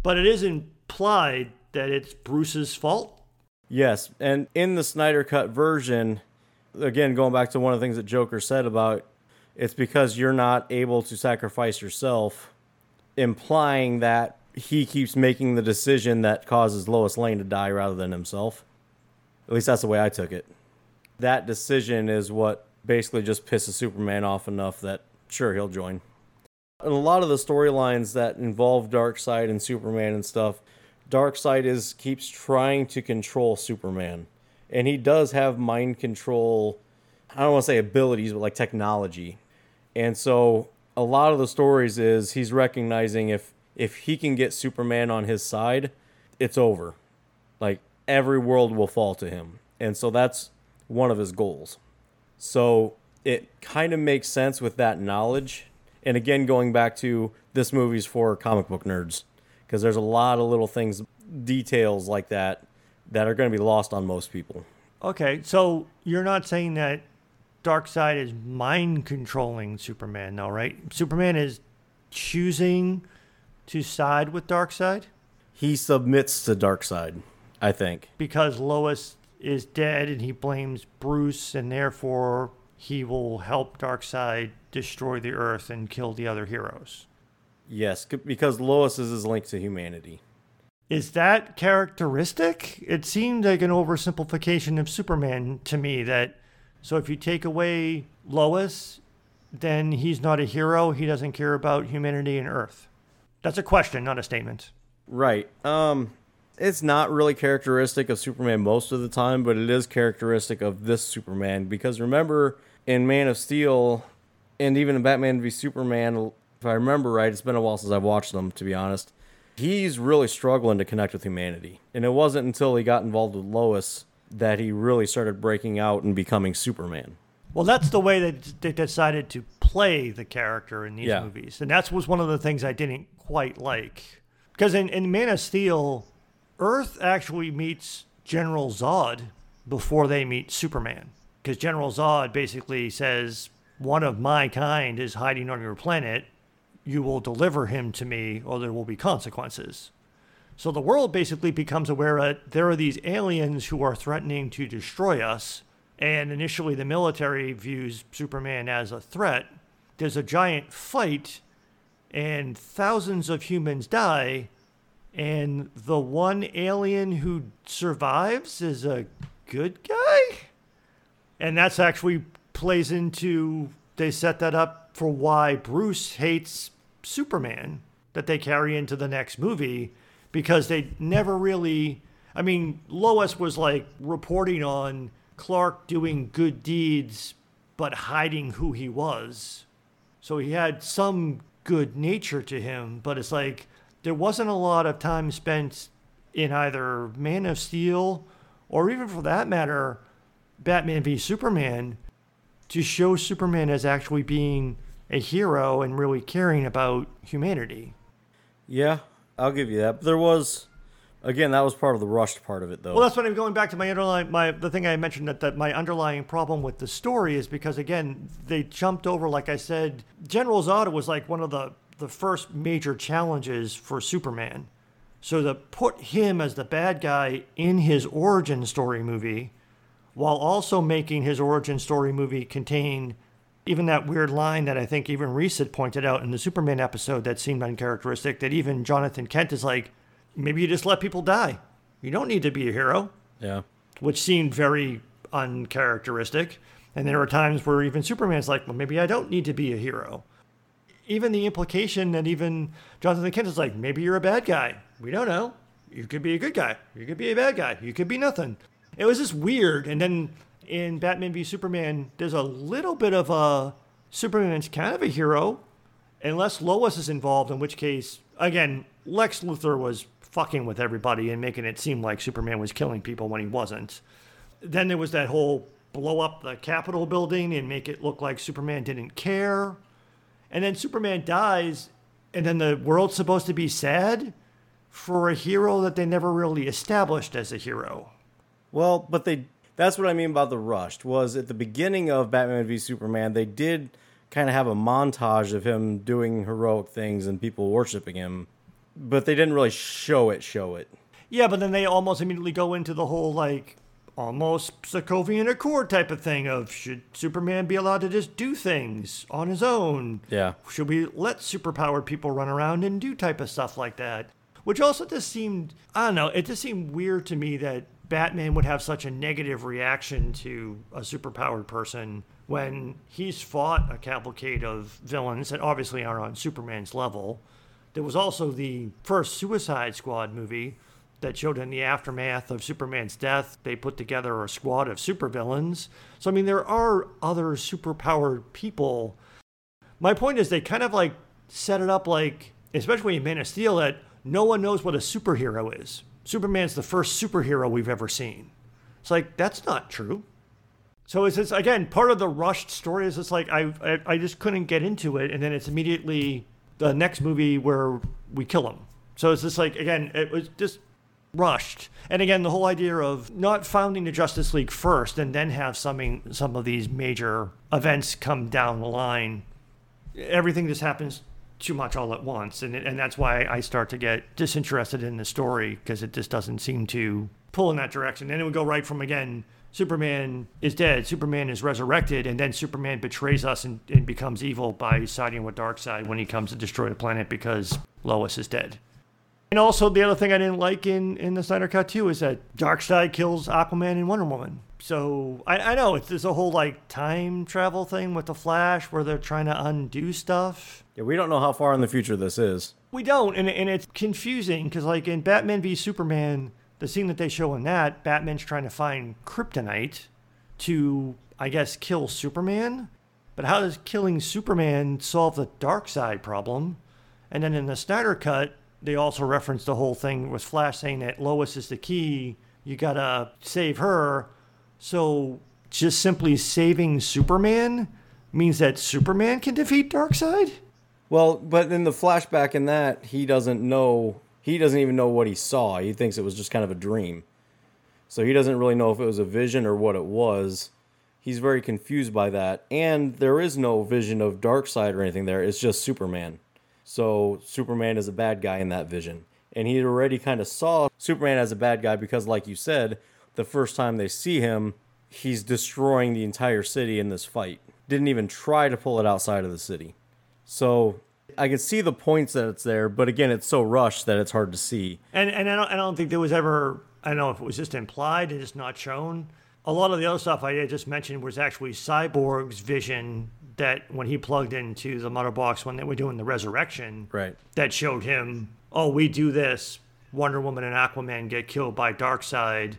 But it is implied that it's Bruce's fault? Yes, and in the Snyder Cut version, again, going back to one of the things that Joker said about, it's because you're not able to sacrifice yourself, implying that he keeps making the decision that causes Lois Lane to die rather than himself. At least that's the way I took it. That decision is what basically just pisses Superman off enough that, sure, he'll join. And a lot of the storylines that involve Darkseid and Superman and stuff, Darkseid keeps trying to control Superman. And he does have mind control, I don't want to say abilities, but like technology. And so a lot of the stories is he's recognizing if he can get Superman on his side, it's over. Like, every world will fall to him. And so that's one of his goals. So it kind of makes sense with that knowledge. And again, going back to this movie's for comic book nerds, because there's a lot of little things, details like that, that are going to be lost on most people. Okay, so you're not saying that Darkseid is mind-controlling Superman, though, right? Superman is choosing to side with Darkseid? He submits to Darkseid, I think. Because Lois is dead and he blames Bruce, and therefore he will help Darkseid destroy the Earth and kill the other heroes. Yes, because Lois is his link to humanity. Is that characteristic? It seemed like an oversimplification of Superman to me. That so if you take away Lois, then he's not a hero. He doesn't care about humanity and Earth. That's a question, not a statement. Right. It's not really characteristic of Superman most of the time, but it is characteristic of this Superman. Because remember, in Man of Steel, and even in Batman v Superman, if I remember right, it's been a while since I've watched them, to be honest. He's really struggling to connect with humanity. And it wasn't until he got involved with Lois that he really started breaking out and becoming Superman. Well, that's the way that they decided to play the character in these movies. And that was one of the things I didn't quite like. Because in Man of Steel, Earth actually meets General Zod before they meet Superman. Because General Zod basically says, one of my kind is hiding on your planet. You will deliver him to me or there will be consequences. So the world basically becomes aware that there are these aliens who are threatening to destroy us. And initially the military views Superman as a threat. There's a giant fight and thousands of humans die. And the one alien who survives is a good guy. And that's actually plays into, they set that up for why Bruce hates Superman, that they carry into the next movie, because they never really, I mean, Lois was like reporting on Clark doing good deeds, but hiding who he was. So he had some good nature to him, but it's like, there wasn't a lot of time spent in either Man of Steel, or even for that matter, Batman v Superman, to show Superman as actually being a hero and really caring about humanity. Yeah, I'll give you that. But there was, again, that was part of the rushed part of it, though. Well, that's what I'm going back to the thing I mentioned that my underlying problem with the story is because, again, they jumped over, like I said, General Zod was like one of the first major challenges for Superman. So to put him as the bad guy in his origin story movie, while also making his origin story movie contain even that weird line that I think even Reese had pointed out in the Superman episode that seemed uncharacteristic, that even Jonathan Kent is like, maybe you just let people die. You don't need to be a hero. Yeah. Which seemed very uncharacteristic. And there were times where even Superman's like, well, maybe I don't need to be a hero. Even the implication that even Jonathan Kent is like, maybe you're a bad guy. We don't know. You could be a good guy. You could be a bad guy. You could be nothing. It was just weird. And then in Batman v Superman, there's a little bit of Superman's kind of a hero. Unless Lois is involved, in which case, again, Lex Luthor was fucking with everybody and making it seem like Superman was killing people when he wasn't. Then there was that whole blow up the Capitol building and make it look like Superman didn't care. And then Superman dies, and then the world's supposed to be sad for a hero that they never really established as a hero. Well, but that's what I mean about the rush, was at the beginning of Batman v Superman, they did kind of have a montage of him doing heroic things and people worshiping him, but they didn't really show it. Yeah, but then they almost immediately go into the whole, like, almost Sokovian Accord type of thing of, should Superman be allowed to just do things on his own? Yeah. Should we let superpowered people run around and do type of stuff like that? Which also just seemed, I don't know, it just seemed weird to me that Batman would have such a negative reaction to a superpowered person when he's fought a cavalcade of villains that obviously are on Superman's level. There was also the first Suicide Squad movie that showed in the aftermath of Superman's death, they put together a squad of supervillains. So, I mean, there are other superpowered people. My point is they kind of like set it up like, especially in Man of Steel, that no one knows what a superhero is. Superman's the first superhero we've ever seen. It's like, that's not true. So it's this, again, part of the rushed story is it's like, I just couldn't get into it. And then it's immediately the next movie where we kill him. So it's just like, again, it was just rushed. And again, the whole idea of not founding the Justice League first and then have some of these major events come down the line. Everything just happens too much all at once, and that's why I start to get disinterested in the story, because it just doesn't seem to pull in that direction. And it would go right from, again, Superman is dead, Superman is resurrected, and then Superman betrays us and becomes evil by siding with Darkseid when he comes to destroy the planet because Lois is dead. And also the other thing I didn't like in the Snyder Cut too is that Darkseid kills Aquaman and Wonder Woman. So I know there's a whole like time travel thing with the Flash where they're trying to undo stuff. Yeah, we don't know how far in the future this is. We don't, and it's confusing because like in Batman v Superman, the scene that they show in that, Batman's trying to find kryptonite to, I guess, kill Superman. But how does killing Superman solve the Darkseid problem? And then in the Snyder Cut, they also referenced the whole thing with Flash saying that Lois is the key. You gotta save her. So just simply saving Superman means that Superman can defeat Darkseid? Well, but in the flashback in that, he doesn't even know what he saw. He thinks it was just kind of a dream. So he doesn't really know if it was a vision or what it was. He's very confused by that. And there is no vision of Darkseid or anything there. It's just Superman. So Superman is a bad guy in that vision. And he already kind of saw Superman as a bad guy because, like you said, the first time they see him, he's destroying the entire city in this fight. Didn't even try to pull it outside of the city. So I can see the points that it's there, but again, it's so rushed that it's hard to see. And I don't think there was ever, I don't know if it was just implied and just not shown. A lot of the other stuff I just mentioned was actually Cyborg's vision that when he plugged into the Mother Box when they were doing the resurrection, right, that showed him, oh, we do this, Wonder Woman and Aquaman get killed by Darkseid,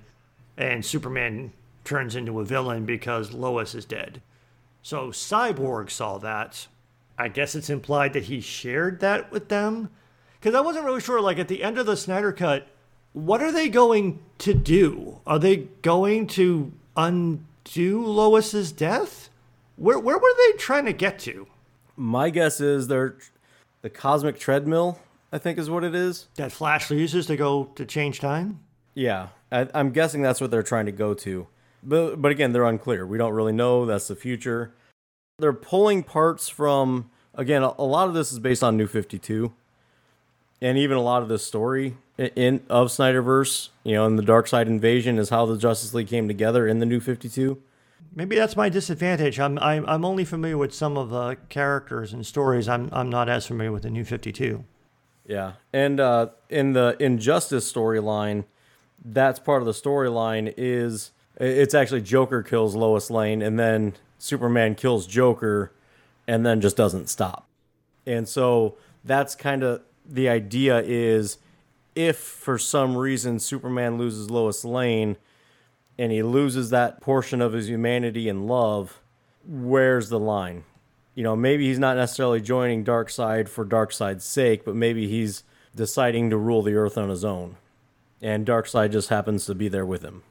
and Superman turns into a villain because Lois is dead. So Cyborg saw that. I guess it's implied that he shared that with them. Because I wasn't really sure, like, at the end of the Snyder Cut, what are they going to do? Are they going to undo Lois's death? Where were they trying to get to? My guess is the cosmic treadmill, I think is what it is. That Flash uses to go to change time? Yeah, I'm guessing that's what they're trying to go to. But again, they're unclear. We don't really know. That's the future. They're pulling parts from, again, a lot of this is based on New 52, and even a lot of this story of Snyderverse, you know, and the Darkseid invasion is how the Justice League came together in the New 52. Maybe that's my disadvantage. I'm only familiar with some of the characters and stories. I'm not as familiar with the New 52. Yeah, and in the Injustice storyline, that's part of the storyline is it's actually Joker kills Lois Lane, and then Superman kills Joker and then just doesn't stop. And so that's kind of the idea is if for some reason Superman loses Lois Lane and he loses that portion of his humanity and love, where's the line? you know, maybe he's not necessarily joining Darkseid for Darkseid's sake, but maybe he's deciding to rule the Earth on his own. And Darkseid just happens to be there with him.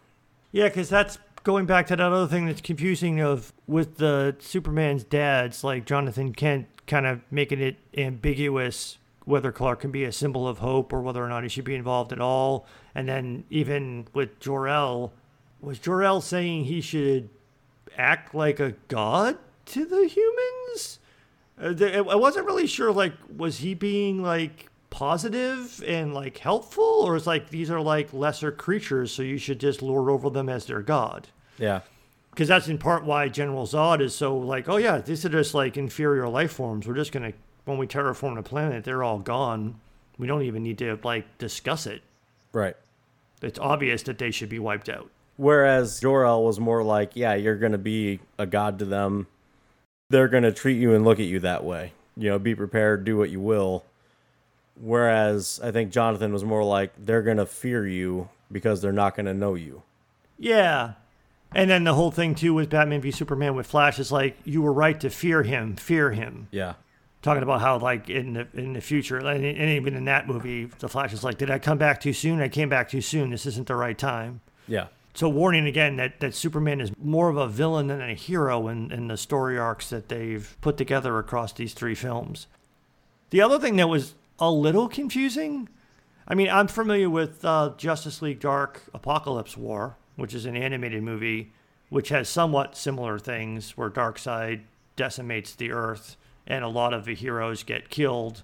Yeah, because that's going back to that other thing that's confusing of with the Superman's dads, like Jonathan Kent, kind of making it ambiguous whether Clark can be a symbol of hope or whether or not he should be involved at all. And then even with Jor-El, was Jor-El saying he should act like a god to the humans? I wasn't really sure, like, was he being, like, positive and, like, helpful? Or it's like, these are, like, lesser creatures, so you should just lord over them as their god. Yeah. Because that's in part why General Zod is so, like, oh, yeah, these are just, like, inferior life forms. We're just going to, when we terraform the planet, they're all gone. We don't even need to, like, discuss it. Right. It's obvious that they should be wiped out. Whereas Jor-El was more like, yeah, you're going to be a god to them. They're going to treat you and look at you that way. You know, be prepared, do what you will. Whereas I think Jonathan was more like, they're going to fear you because they're not going to know you. Yeah. And then the whole thing, too, with Batman v Superman with Flash is like, you were right to fear him, fear him. Yeah. Talking about how, like, in the future, and even in that movie, the Flash is like, did I come back too soon? I came back too soon. This isn't the right time. Yeah. So warning again that Superman is more of a villain than a hero in the story arcs that they've put together across these three films. The other thing that was a little confusing, I mean, I'm familiar with Justice League Dark Apocalypse War, which is an animated movie, which has somewhat similar things where Darkseid decimates the Earth and a lot of the heroes get killed.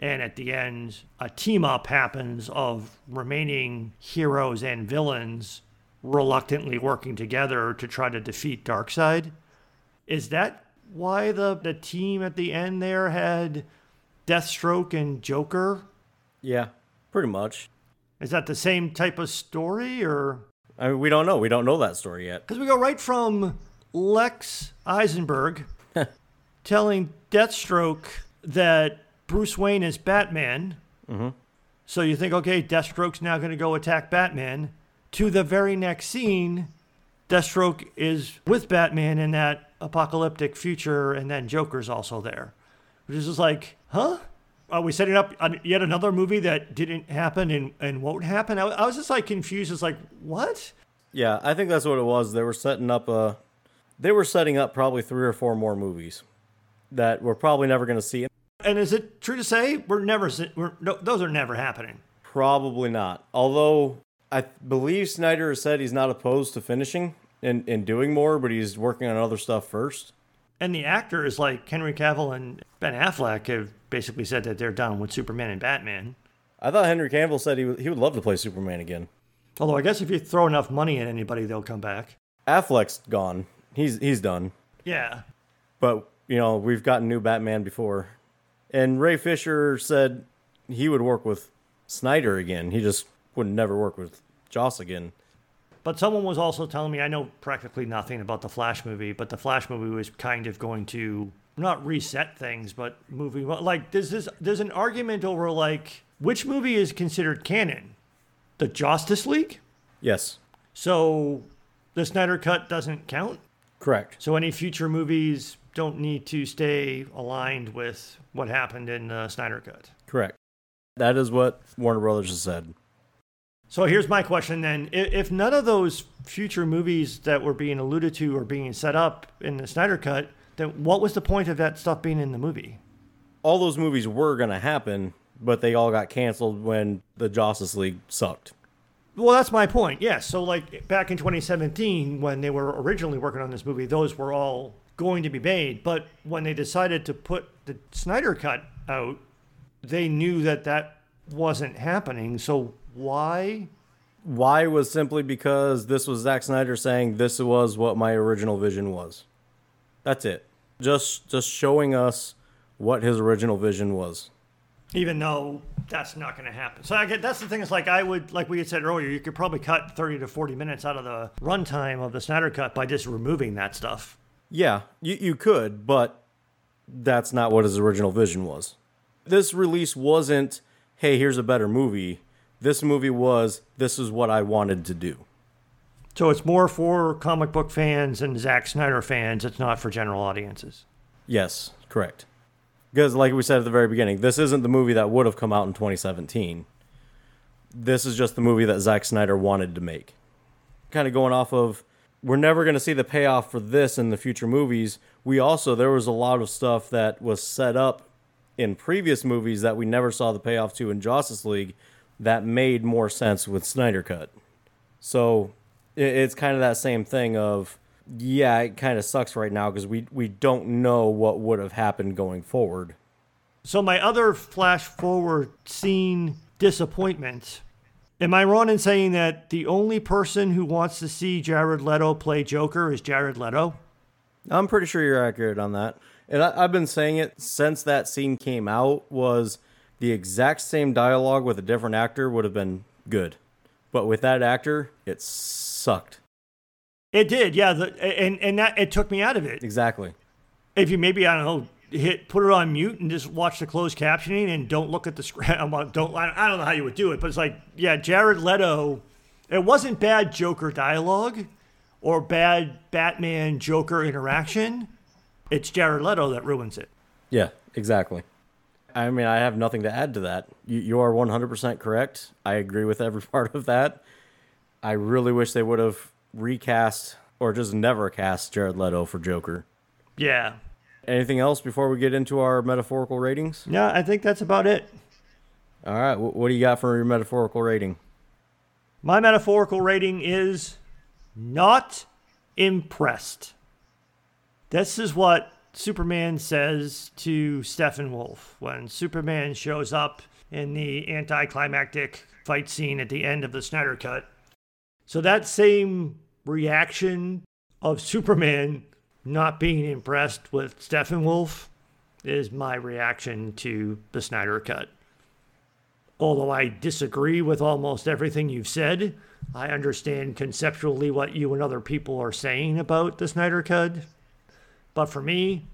And at the end, a team-up happens of remaining heroes and villains reluctantly working together to try to defeat Darkseid. Is that why the team at the end there had Deathstroke and Joker? Yeah, pretty much. Is that the same type of story, or? I mean, we don't know. We don't know that story yet. Because we go right from Lex Eisenberg telling Deathstroke that Bruce Wayne is Batman. Mm-hmm. So you think, okay, Deathstroke's now going to go attack Batman. To the very next scene, Deathstroke is with Batman in that apocalyptic future, and then Joker's also there. Which is just like, huh? Are we setting up yet another movie that didn't happen and won't happen? I was just, like, confused. It's like, what? Yeah, I think that's what it was. They were setting up probably 3 or 4 more movies that we're probably never going to see. And is it true to say those are never happening? Probably not. Although I believe Snyder has said he's not opposed to finishing and doing more, but he's working on other stuff first. And the actors like Henry Cavill and Ben Affleck have basically said that they're done with Superman and Batman. I thought Henry Cavill said he would love to play Superman again. Although I guess if you throw enough money at anybody, they'll come back. Affleck's gone. He's done. Yeah. But, you know, we've gotten new Batman before. And Ray Fisher said he would work with Snyder again. He just would never work with Joss again. But someone was also telling me, I know practically nothing about the Flash movie, but the Flash movie was kind of going to not reset things, but moving, like, there's an argument over, like, which movie is considered canon? The Josstice League? Yes. So the Snyder Cut doesn't count? Correct. So any future movies don't need to stay aligned with what happened in the Snyder Cut? Correct. That is what Warner Brothers has said. So here's my question then. If none of those future movies that were being alluded to are being set up in the Snyder Cut, then what was the point of that stuff being in the movie? All those movies were going to happen, but they all got canceled when the Justice League sucked. Well, that's my point, yes. So, like, back in 2017, when they were originally working on this movie, those were all going to be made. But when they decided to put the Snyder Cut out, they knew that wasn't happening, so why? Why was simply because this was Zack Snyder saying this was what my original vision was. That's it. Just showing us what his original vision was. Even though that's not going to happen. So I get, that's the thing. It's like I would, like we had said earlier, you could probably cut 30 to 40 minutes out of the runtime of the Snyder Cut by just removing that stuff. Yeah, you could, but that's not what his original vision was. This release wasn't, hey, here's a better movie. This movie was, this is what I wanted to do. So it's more for comic book fans and Zack Snyder fans. It's not for general audiences. Yes, correct. Because like we said at the very beginning, this isn't the movie that would have come out in 2017. This is just the movie that Zack Snyder wanted to make. Kind of going off of, we're never going to see the payoff for this in the future movies. We also, there was a lot of stuff that was set up in previous movies that we never saw the payoff to in Justice League that made more sense with Snyder Cut. So it's kind of that same thing of, yeah, it kind of sucks right now because we don't know what would have happened going forward. So my other flash forward scene disappointment. Am I wrong in saying that the only person who wants to see Jared Leto play Joker is Jared Leto? I'm pretty sure you're accurate on that. And I've been saying it since that scene came out was the exact same dialogue with a different actor would have been good. But with that actor, it sucked. It did, yeah. And that it took me out of it. Exactly. If you maybe, I don't know, put it on mute and just watch the closed captioning and don't look at the script. I don't know how you would do it, but it's like, yeah, Jared Leto. It wasn't bad Joker dialogue or bad Batman Joker interaction. It's Jared Leto that ruins it. Yeah, exactly. I mean, I have nothing to add to that. You are 100% correct. I agree with every part of that. I really wish they would have recast or just never cast Jared Leto for Joker. Yeah. Anything else before we get into our metaphorical ratings? Yeah, I think that's about it. All right. What do you got for your metaphorical rating? My metaphorical rating is not impressed. This is what Superman says to Steppenwolf when Superman shows up in the anticlimactic fight scene at the end of the Snyder Cut. So that same reaction of Superman not being impressed with Steppenwolf is my reaction to the Snyder Cut. Although I disagree with almost everything you've said, I understand conceptually what you and other people are saying about the Snyder Cut. But for me,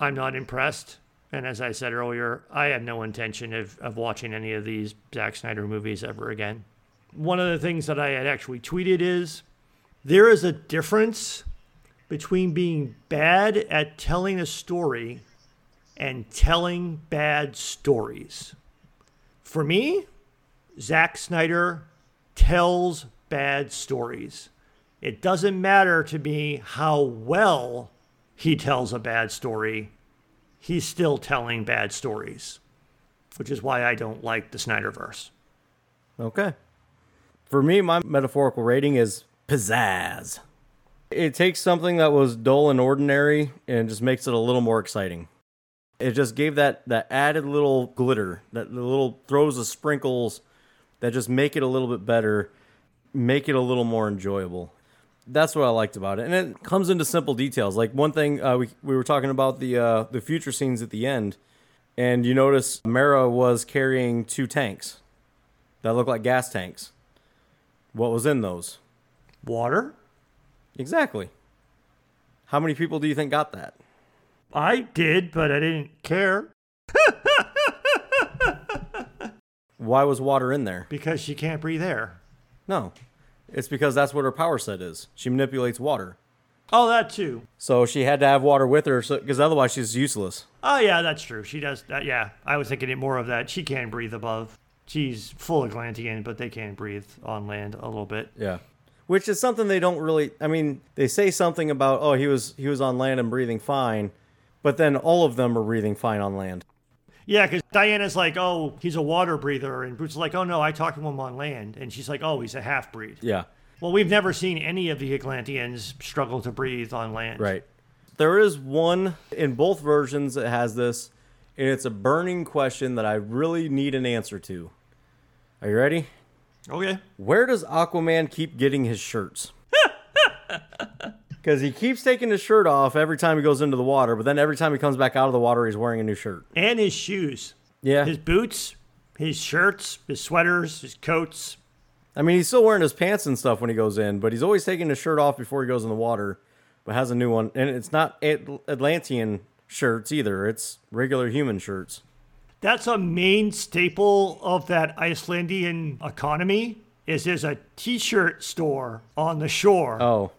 I'm not impressed. And as I said earlier, I have no intention of watching any of these Zack Snyder movies ever again. One of the things that I had actually tweeted is, there is a difference between being bad at telling a story and telling bad stories. For me, Zack Snyder tells bad stories. It doesn't matter to me how well he tells a bad story. He's still telling bad stories, which is why I don't like the Snyderverse. Okay. For me, my metaphorical rating is pizzazz. It takes something that was dull and ordinary and just makes it a little more exciting. It just gave that added little glitter, that little throws of sprinkles that just make it a little bit better, make it a little more enjoyable. That's what I liked about it. And it comes into simple details. Like one thing, we were talking about the future scenes at the end. And you notice Mera was carrying two tanks that look like gas tanks. What was in those? Water? Exactly. How many people do you think got that? I did, but I didn't care. Why was water in there? Because she can't breathe air. No. It's because that's what her power set is. She manipulates water. Oh, that too. So she had to have water with her because otherwise she's useless. Oh, yeah, that's true. She does that. Yeah, I was thinking more of that. She can't breathe above. She's full Atlantean, but they can't breathe on land a little bit. Yeah, which is something they don't really. I mean, they say something about, oh, he was on land and breathing fine, but then all of them are breathing fine on land. Yeah, because Diana's like, oh, he's a water breather. And Bruce's like, oh, no, I talked to him on land. And she's like, oh, he's a half-breed. Yeah. Well, we've never seen any of the Atlanteans struggle to breathe on land. Right. There is one in both versions that has this, and it's a burning question that I really need an answer to. Are you ready? Okay. Where does Aquaman keep getting his shirts? Because he keeps taking his shirt off every time he goes into the water, but then every time he comes back out of the water, he's wearing a new shirt. And his shoes. Yeah. His boots, his shirts, his sweaters, his coats. I mean, he's still wearing his pants and stuff when he goes in, but he's always taking his shirt off before he goes in the water, but has a new one. And it's not Atlantean shirts either. It's regular human shirts. That's a main staple of that Icelandian economy, is there's a T-shirt store on the shore. Oh,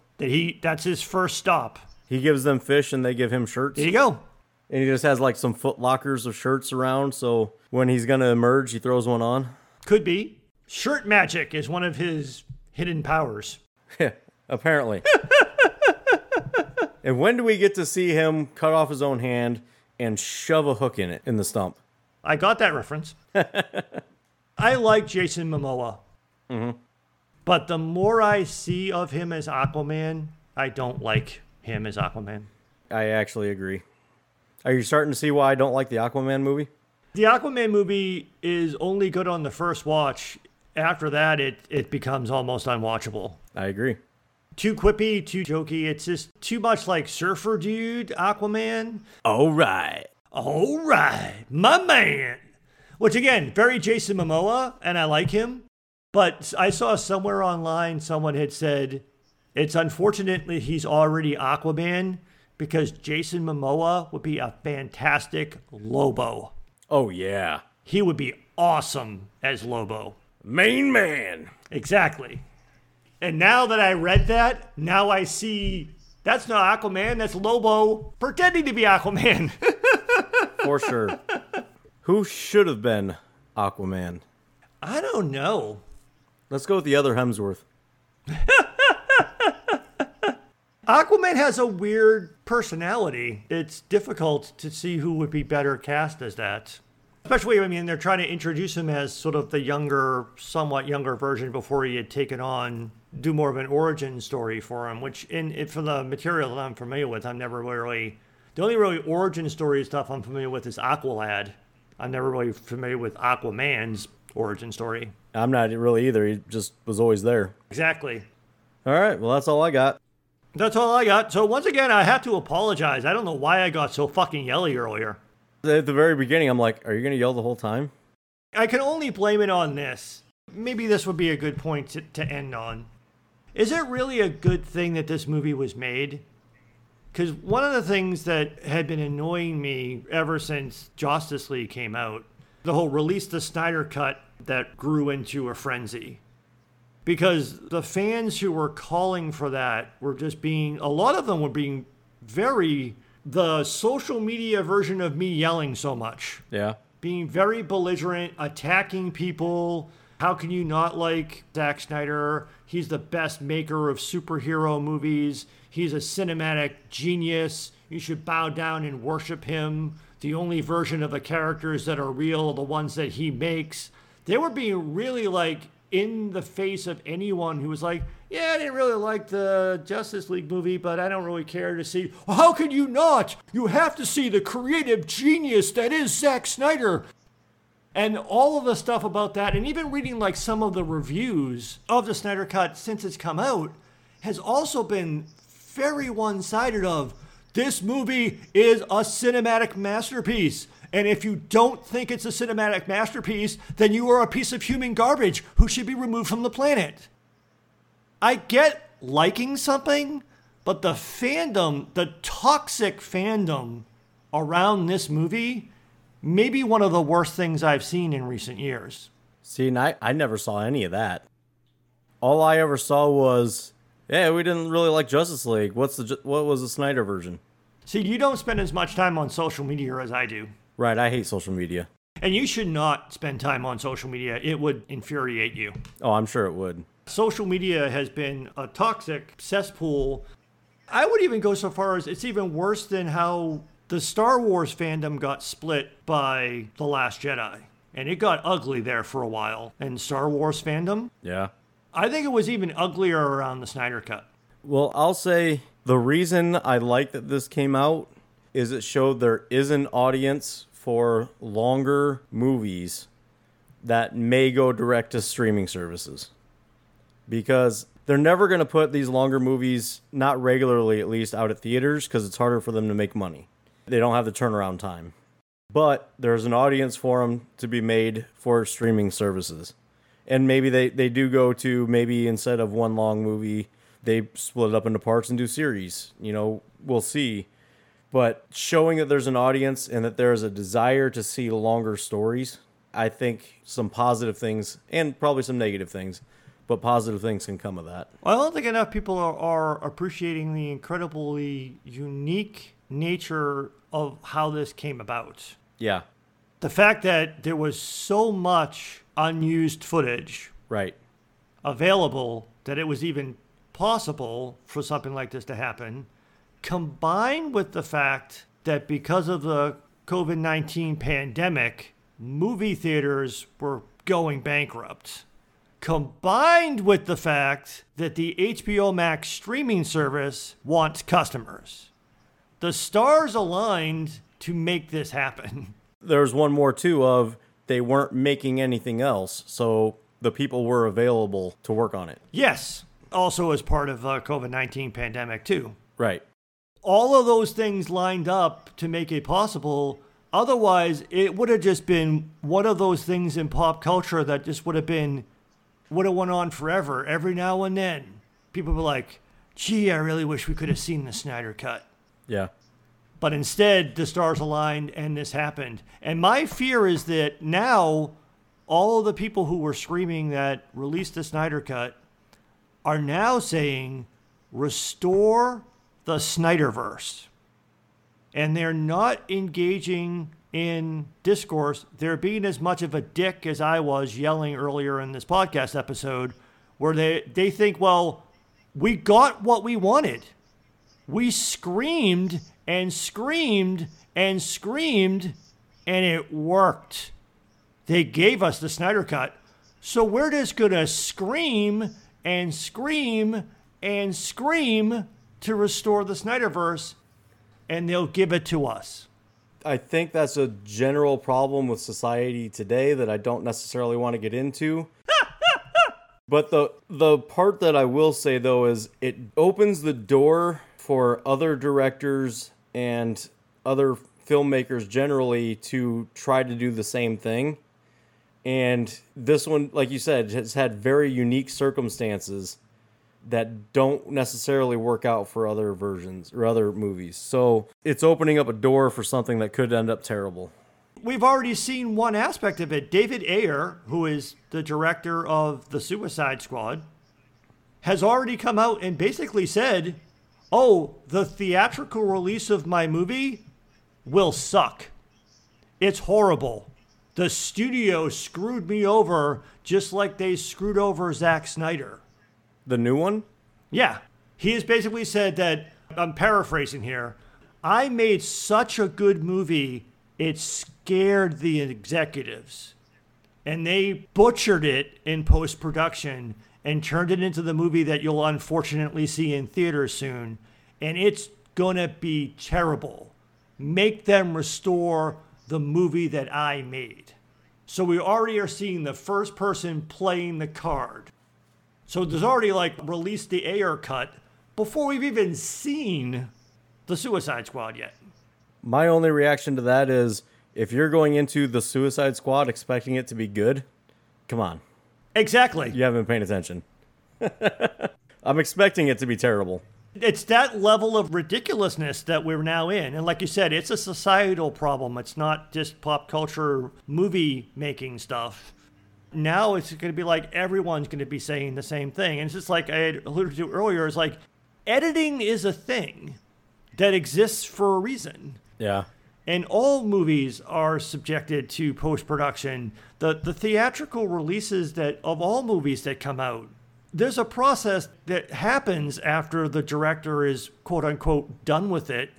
that's his first stop. He gives them fish and they give him shirts. There you go. And he just has like some foot lockers of shirts around. So when he's going to emerge, he throws one on. Could be. Shirt magic is one of his hidden powers. Apparently. And when do we get to see him cut off his own hand and shove a hook in it, in the stump? I got that reference. I like Jason Momoa. Mm-hmm. But the more I see of him as Aquaman, I don't like him as Aquaman. I actually agree. Are you starting to see why I don't like the Aquaman movie? The Aquaman movie is only good on the first watch. After that, it becomes almost unwatchable. I agree. Too quippy, too jokey. It's just too much like surfer dude Aquaman. All right, my man. Which again, very Jason Momoa, and I like him. But I saw somewhere online someone had said, it's unfortunately he's already Aquaman because Jason Momoa would be a fantastic Lobo. Oh, yeah. He would be awesome as Lobo. Main man. Exactly. And now that I read that, now I see that's not Aquaman, that's Lobo pretending to be Aquaman. For sure. Who should have been Aquaman? I don't know. Let's go with the other Hemsworth. Aquaman has a weird personality. It's difficult to see who would be better cast as that. Especially, I mean, they're trying to introduce him as sort of the younger, somewhat younger version before he had taken on, do more of an origin story for him, which for the material that I'm familiar with, I'm never really, the only really origin story stuff I'm familiar with is Aqualad. I'm never really familiar with Aquaman's origin story. I'm not really either. He just was always there. Exactly. All right. Well, that's all I got. So once again, I have to apologize. I don't know why I got so fucking yelly earlier. At the very beginning, I'm like, are you going to yell the whole time? I can only blame it on this. Maybe this would be a good point to end on. Is it really a good thing that this movie was made? Because one of the things that had been annoying me ever since Justice League came out, the whole release the Snyder Cut that grew into a frenzy. Because the fans who were calling for that were just being, a lot of them were being very, the social media version of me yelling so much. Yeah. Being very belligerent, attacking people. How can you not like Zack Snyder? He's the best maker of superhero movies. He's a cinematic genius. You should bow down and worship him. The only version of the characters that are real are the ones that he makes. They were being really like in the face of anyone who was like, yeah, I didn't really like the Justice League movie, but I don't really care to see. Well, how could you not? You have to see the creative genius that is Zack Snyder. And all of the stuff about that, and even reading like some of the reviews of the Snyder Cut since it's come out, has also been very one-sided of, this movie is a cinematic masterpiece. And if you don't think it's a cinematic masterpiece, then you are a piece of human garbage who should be removed from the planet. I get liking something, but the fandom, the toxic fandom around this movie, may be one of the worst things I've seen in recent years. See, and I never saw any of that. All I ever saw was, yeah, we didn't really like Justice League. What was the Snyder version? See, you don't spend as much time on social media as I do. Right, I hate social media. And you should not spend time on social media. It would infuriate you. Oh, I'm sure it would. Social media has been a toxic cesspool. I would even go so far as it's even worse than how the Star Wars fandom got split by The Last Jedi. And it got ugly there for a while. And Star Wars fandom? Yeah. I think it was even uglier around the Snyder Cut. Well, I'll say the reason I like that this came out is it showed there is an audience for longer movies that may go direct to streaming services. Because they're never going to put these longer movies, not regularly at least, out at theaters because it's harder for them to make money. They don't have the turnaround time. But there's an audience for them to be made for streaming services. And maybe they do go to, maybe instead of one long movie, they split it up into parts and do series. You know, we'll see. But showing that there's an audience and that there is a desire to see longer stories, I think some positive things and probably some negative things, but positive things can come of that. Well, I don't think enough people are appreciating the incredibly unique nature of how this came about. Yeah. The fact that there was so much unused footage available that it was even possible for something like this to happen, combined with the fact that because of the COVID-19 pandemic, movie theaters were going bankrupt, combined with the fact that the HBO Max streaming service wants customers. The stars aligned to make this happen. There's one more, too, of they weren't making anything else, so the people were available to work on it. Yes, also as part of the COVID-19 pandemic, too. Right. All of those things lined up to make it possible. Otherwise, it would have just been one of those things in pop culture that just would have went on forever. Every now and then, people were like, gee, I really wish we could have seen the Snyder Cut. Yeah. But instead, the stars aligned and this happened. And my fear is that now all of the people who were screaming that released the Snyder Cut are now saying, restore the Snyderverse. And they're not engaging in discourse. They're being as much of a dick as I was yelling earlier in this podcast episode, where they think, well, we got what we wanted. We screamed and screamed and screamed, and it worked. They gave us the Snyder Cut. So we're just going to scream and scream and scream to restore the Snyderverse, and they'll give it to us. I think that's a general problem with society today that I don't necessarily want to get into. But the part that I will say, though, is it opens the door for other directors and other filmmakers generally to try to do the same thing. And this one, like you said, has had very unique circumstances that don't necessarily work out for other versions or other movies. So it's opening up a door for something that could end up terrible. We've already seen one aspect of it. David Ayer, who is the director of The Suicide Squad, has already come out and basically said, oh, the theatrical release of my movie will suck. It's horrible. The studio screwed me over just like they screwed over Zack Snyder. The new one? Yeah. He has basically said that, I'm paraphrasing here, I made such a good movie, it scared the executives. And they butchered it in post-production and turned it into the movie that you'll unfortunately see in theaters soon. And it's going to be terrible. Make them restore the movie that I made. So we already are seeing the first person playing the card. So there's already, like, released the Ayer cut before we've even seen the Suicide Squad yet. My only reaction to that is, if you're going into the Suicide Squad expecting it to be good, come on. Exactly. You haven't been paying attention. I'm expecting it to be terrible. It's that level of ridiculousness that we're now in. And like you said, it's a societal problem. It's not just pop culture movie-making stuff. Now it's going to be like everyone's going to be saying the same thing. And it's just like I had alluded to earlier. It's like editing is a thing that exists for a reason. Yeah. And all movies are subjected to post-production. The theatrical releases that of all movies that come out, there's a process that happens after the director is, quote-unquote, done with it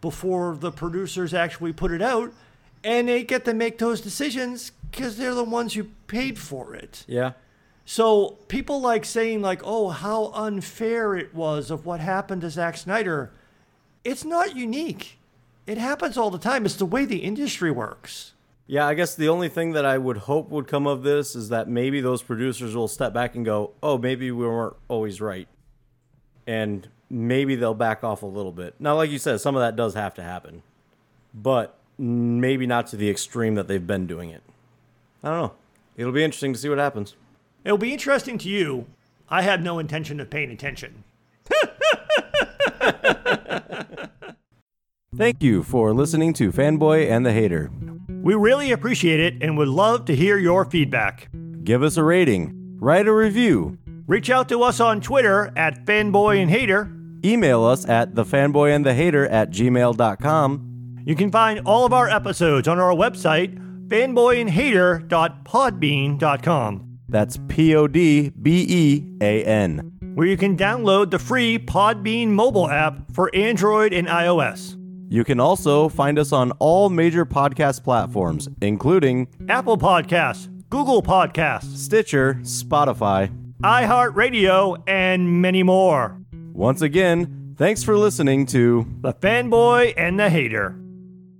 before the producers actually put it out. And they get to make those decisions because they're the ones who paid for it. Yeah. So people like saying like, oh, how unfair it was of what happened to Zack Snyder. It's not unique. It happens all the time. It's the way the industry works. Yeah, I guess the only thing that I would hope would come of this is that maybe those producers will step back and go, oh, maybe we weren't always right. And maybe they'll back off a little bit. Now, like you said, some of that does have to happen. But maybe not to the extreme that they've been doing it. I don't know. It'll be interesting to see what happens. It'll be interesting to you. I have no intention of paying attention. Thank you for listening to Fanboy and the Hater. We really appreciate it and would love to hear your feedback. Give us a rating. Write a review. Reach out to us on Twitter at FanboyandHater. Email us at thefanboyandthehater@gmail.com. You can find all of our episodes on our website, fanboyandhater.podbean.com. That's Podbean. Where you can download the free Podbean mobile app for Android and iOS. You can also find us on all major podcast platforms, including Apple Podcasts, Google Podcasts, Stitcher, Spotify, iHeartRadio, and many more. Once again, thanks for listening to The Fanboy and the Hater.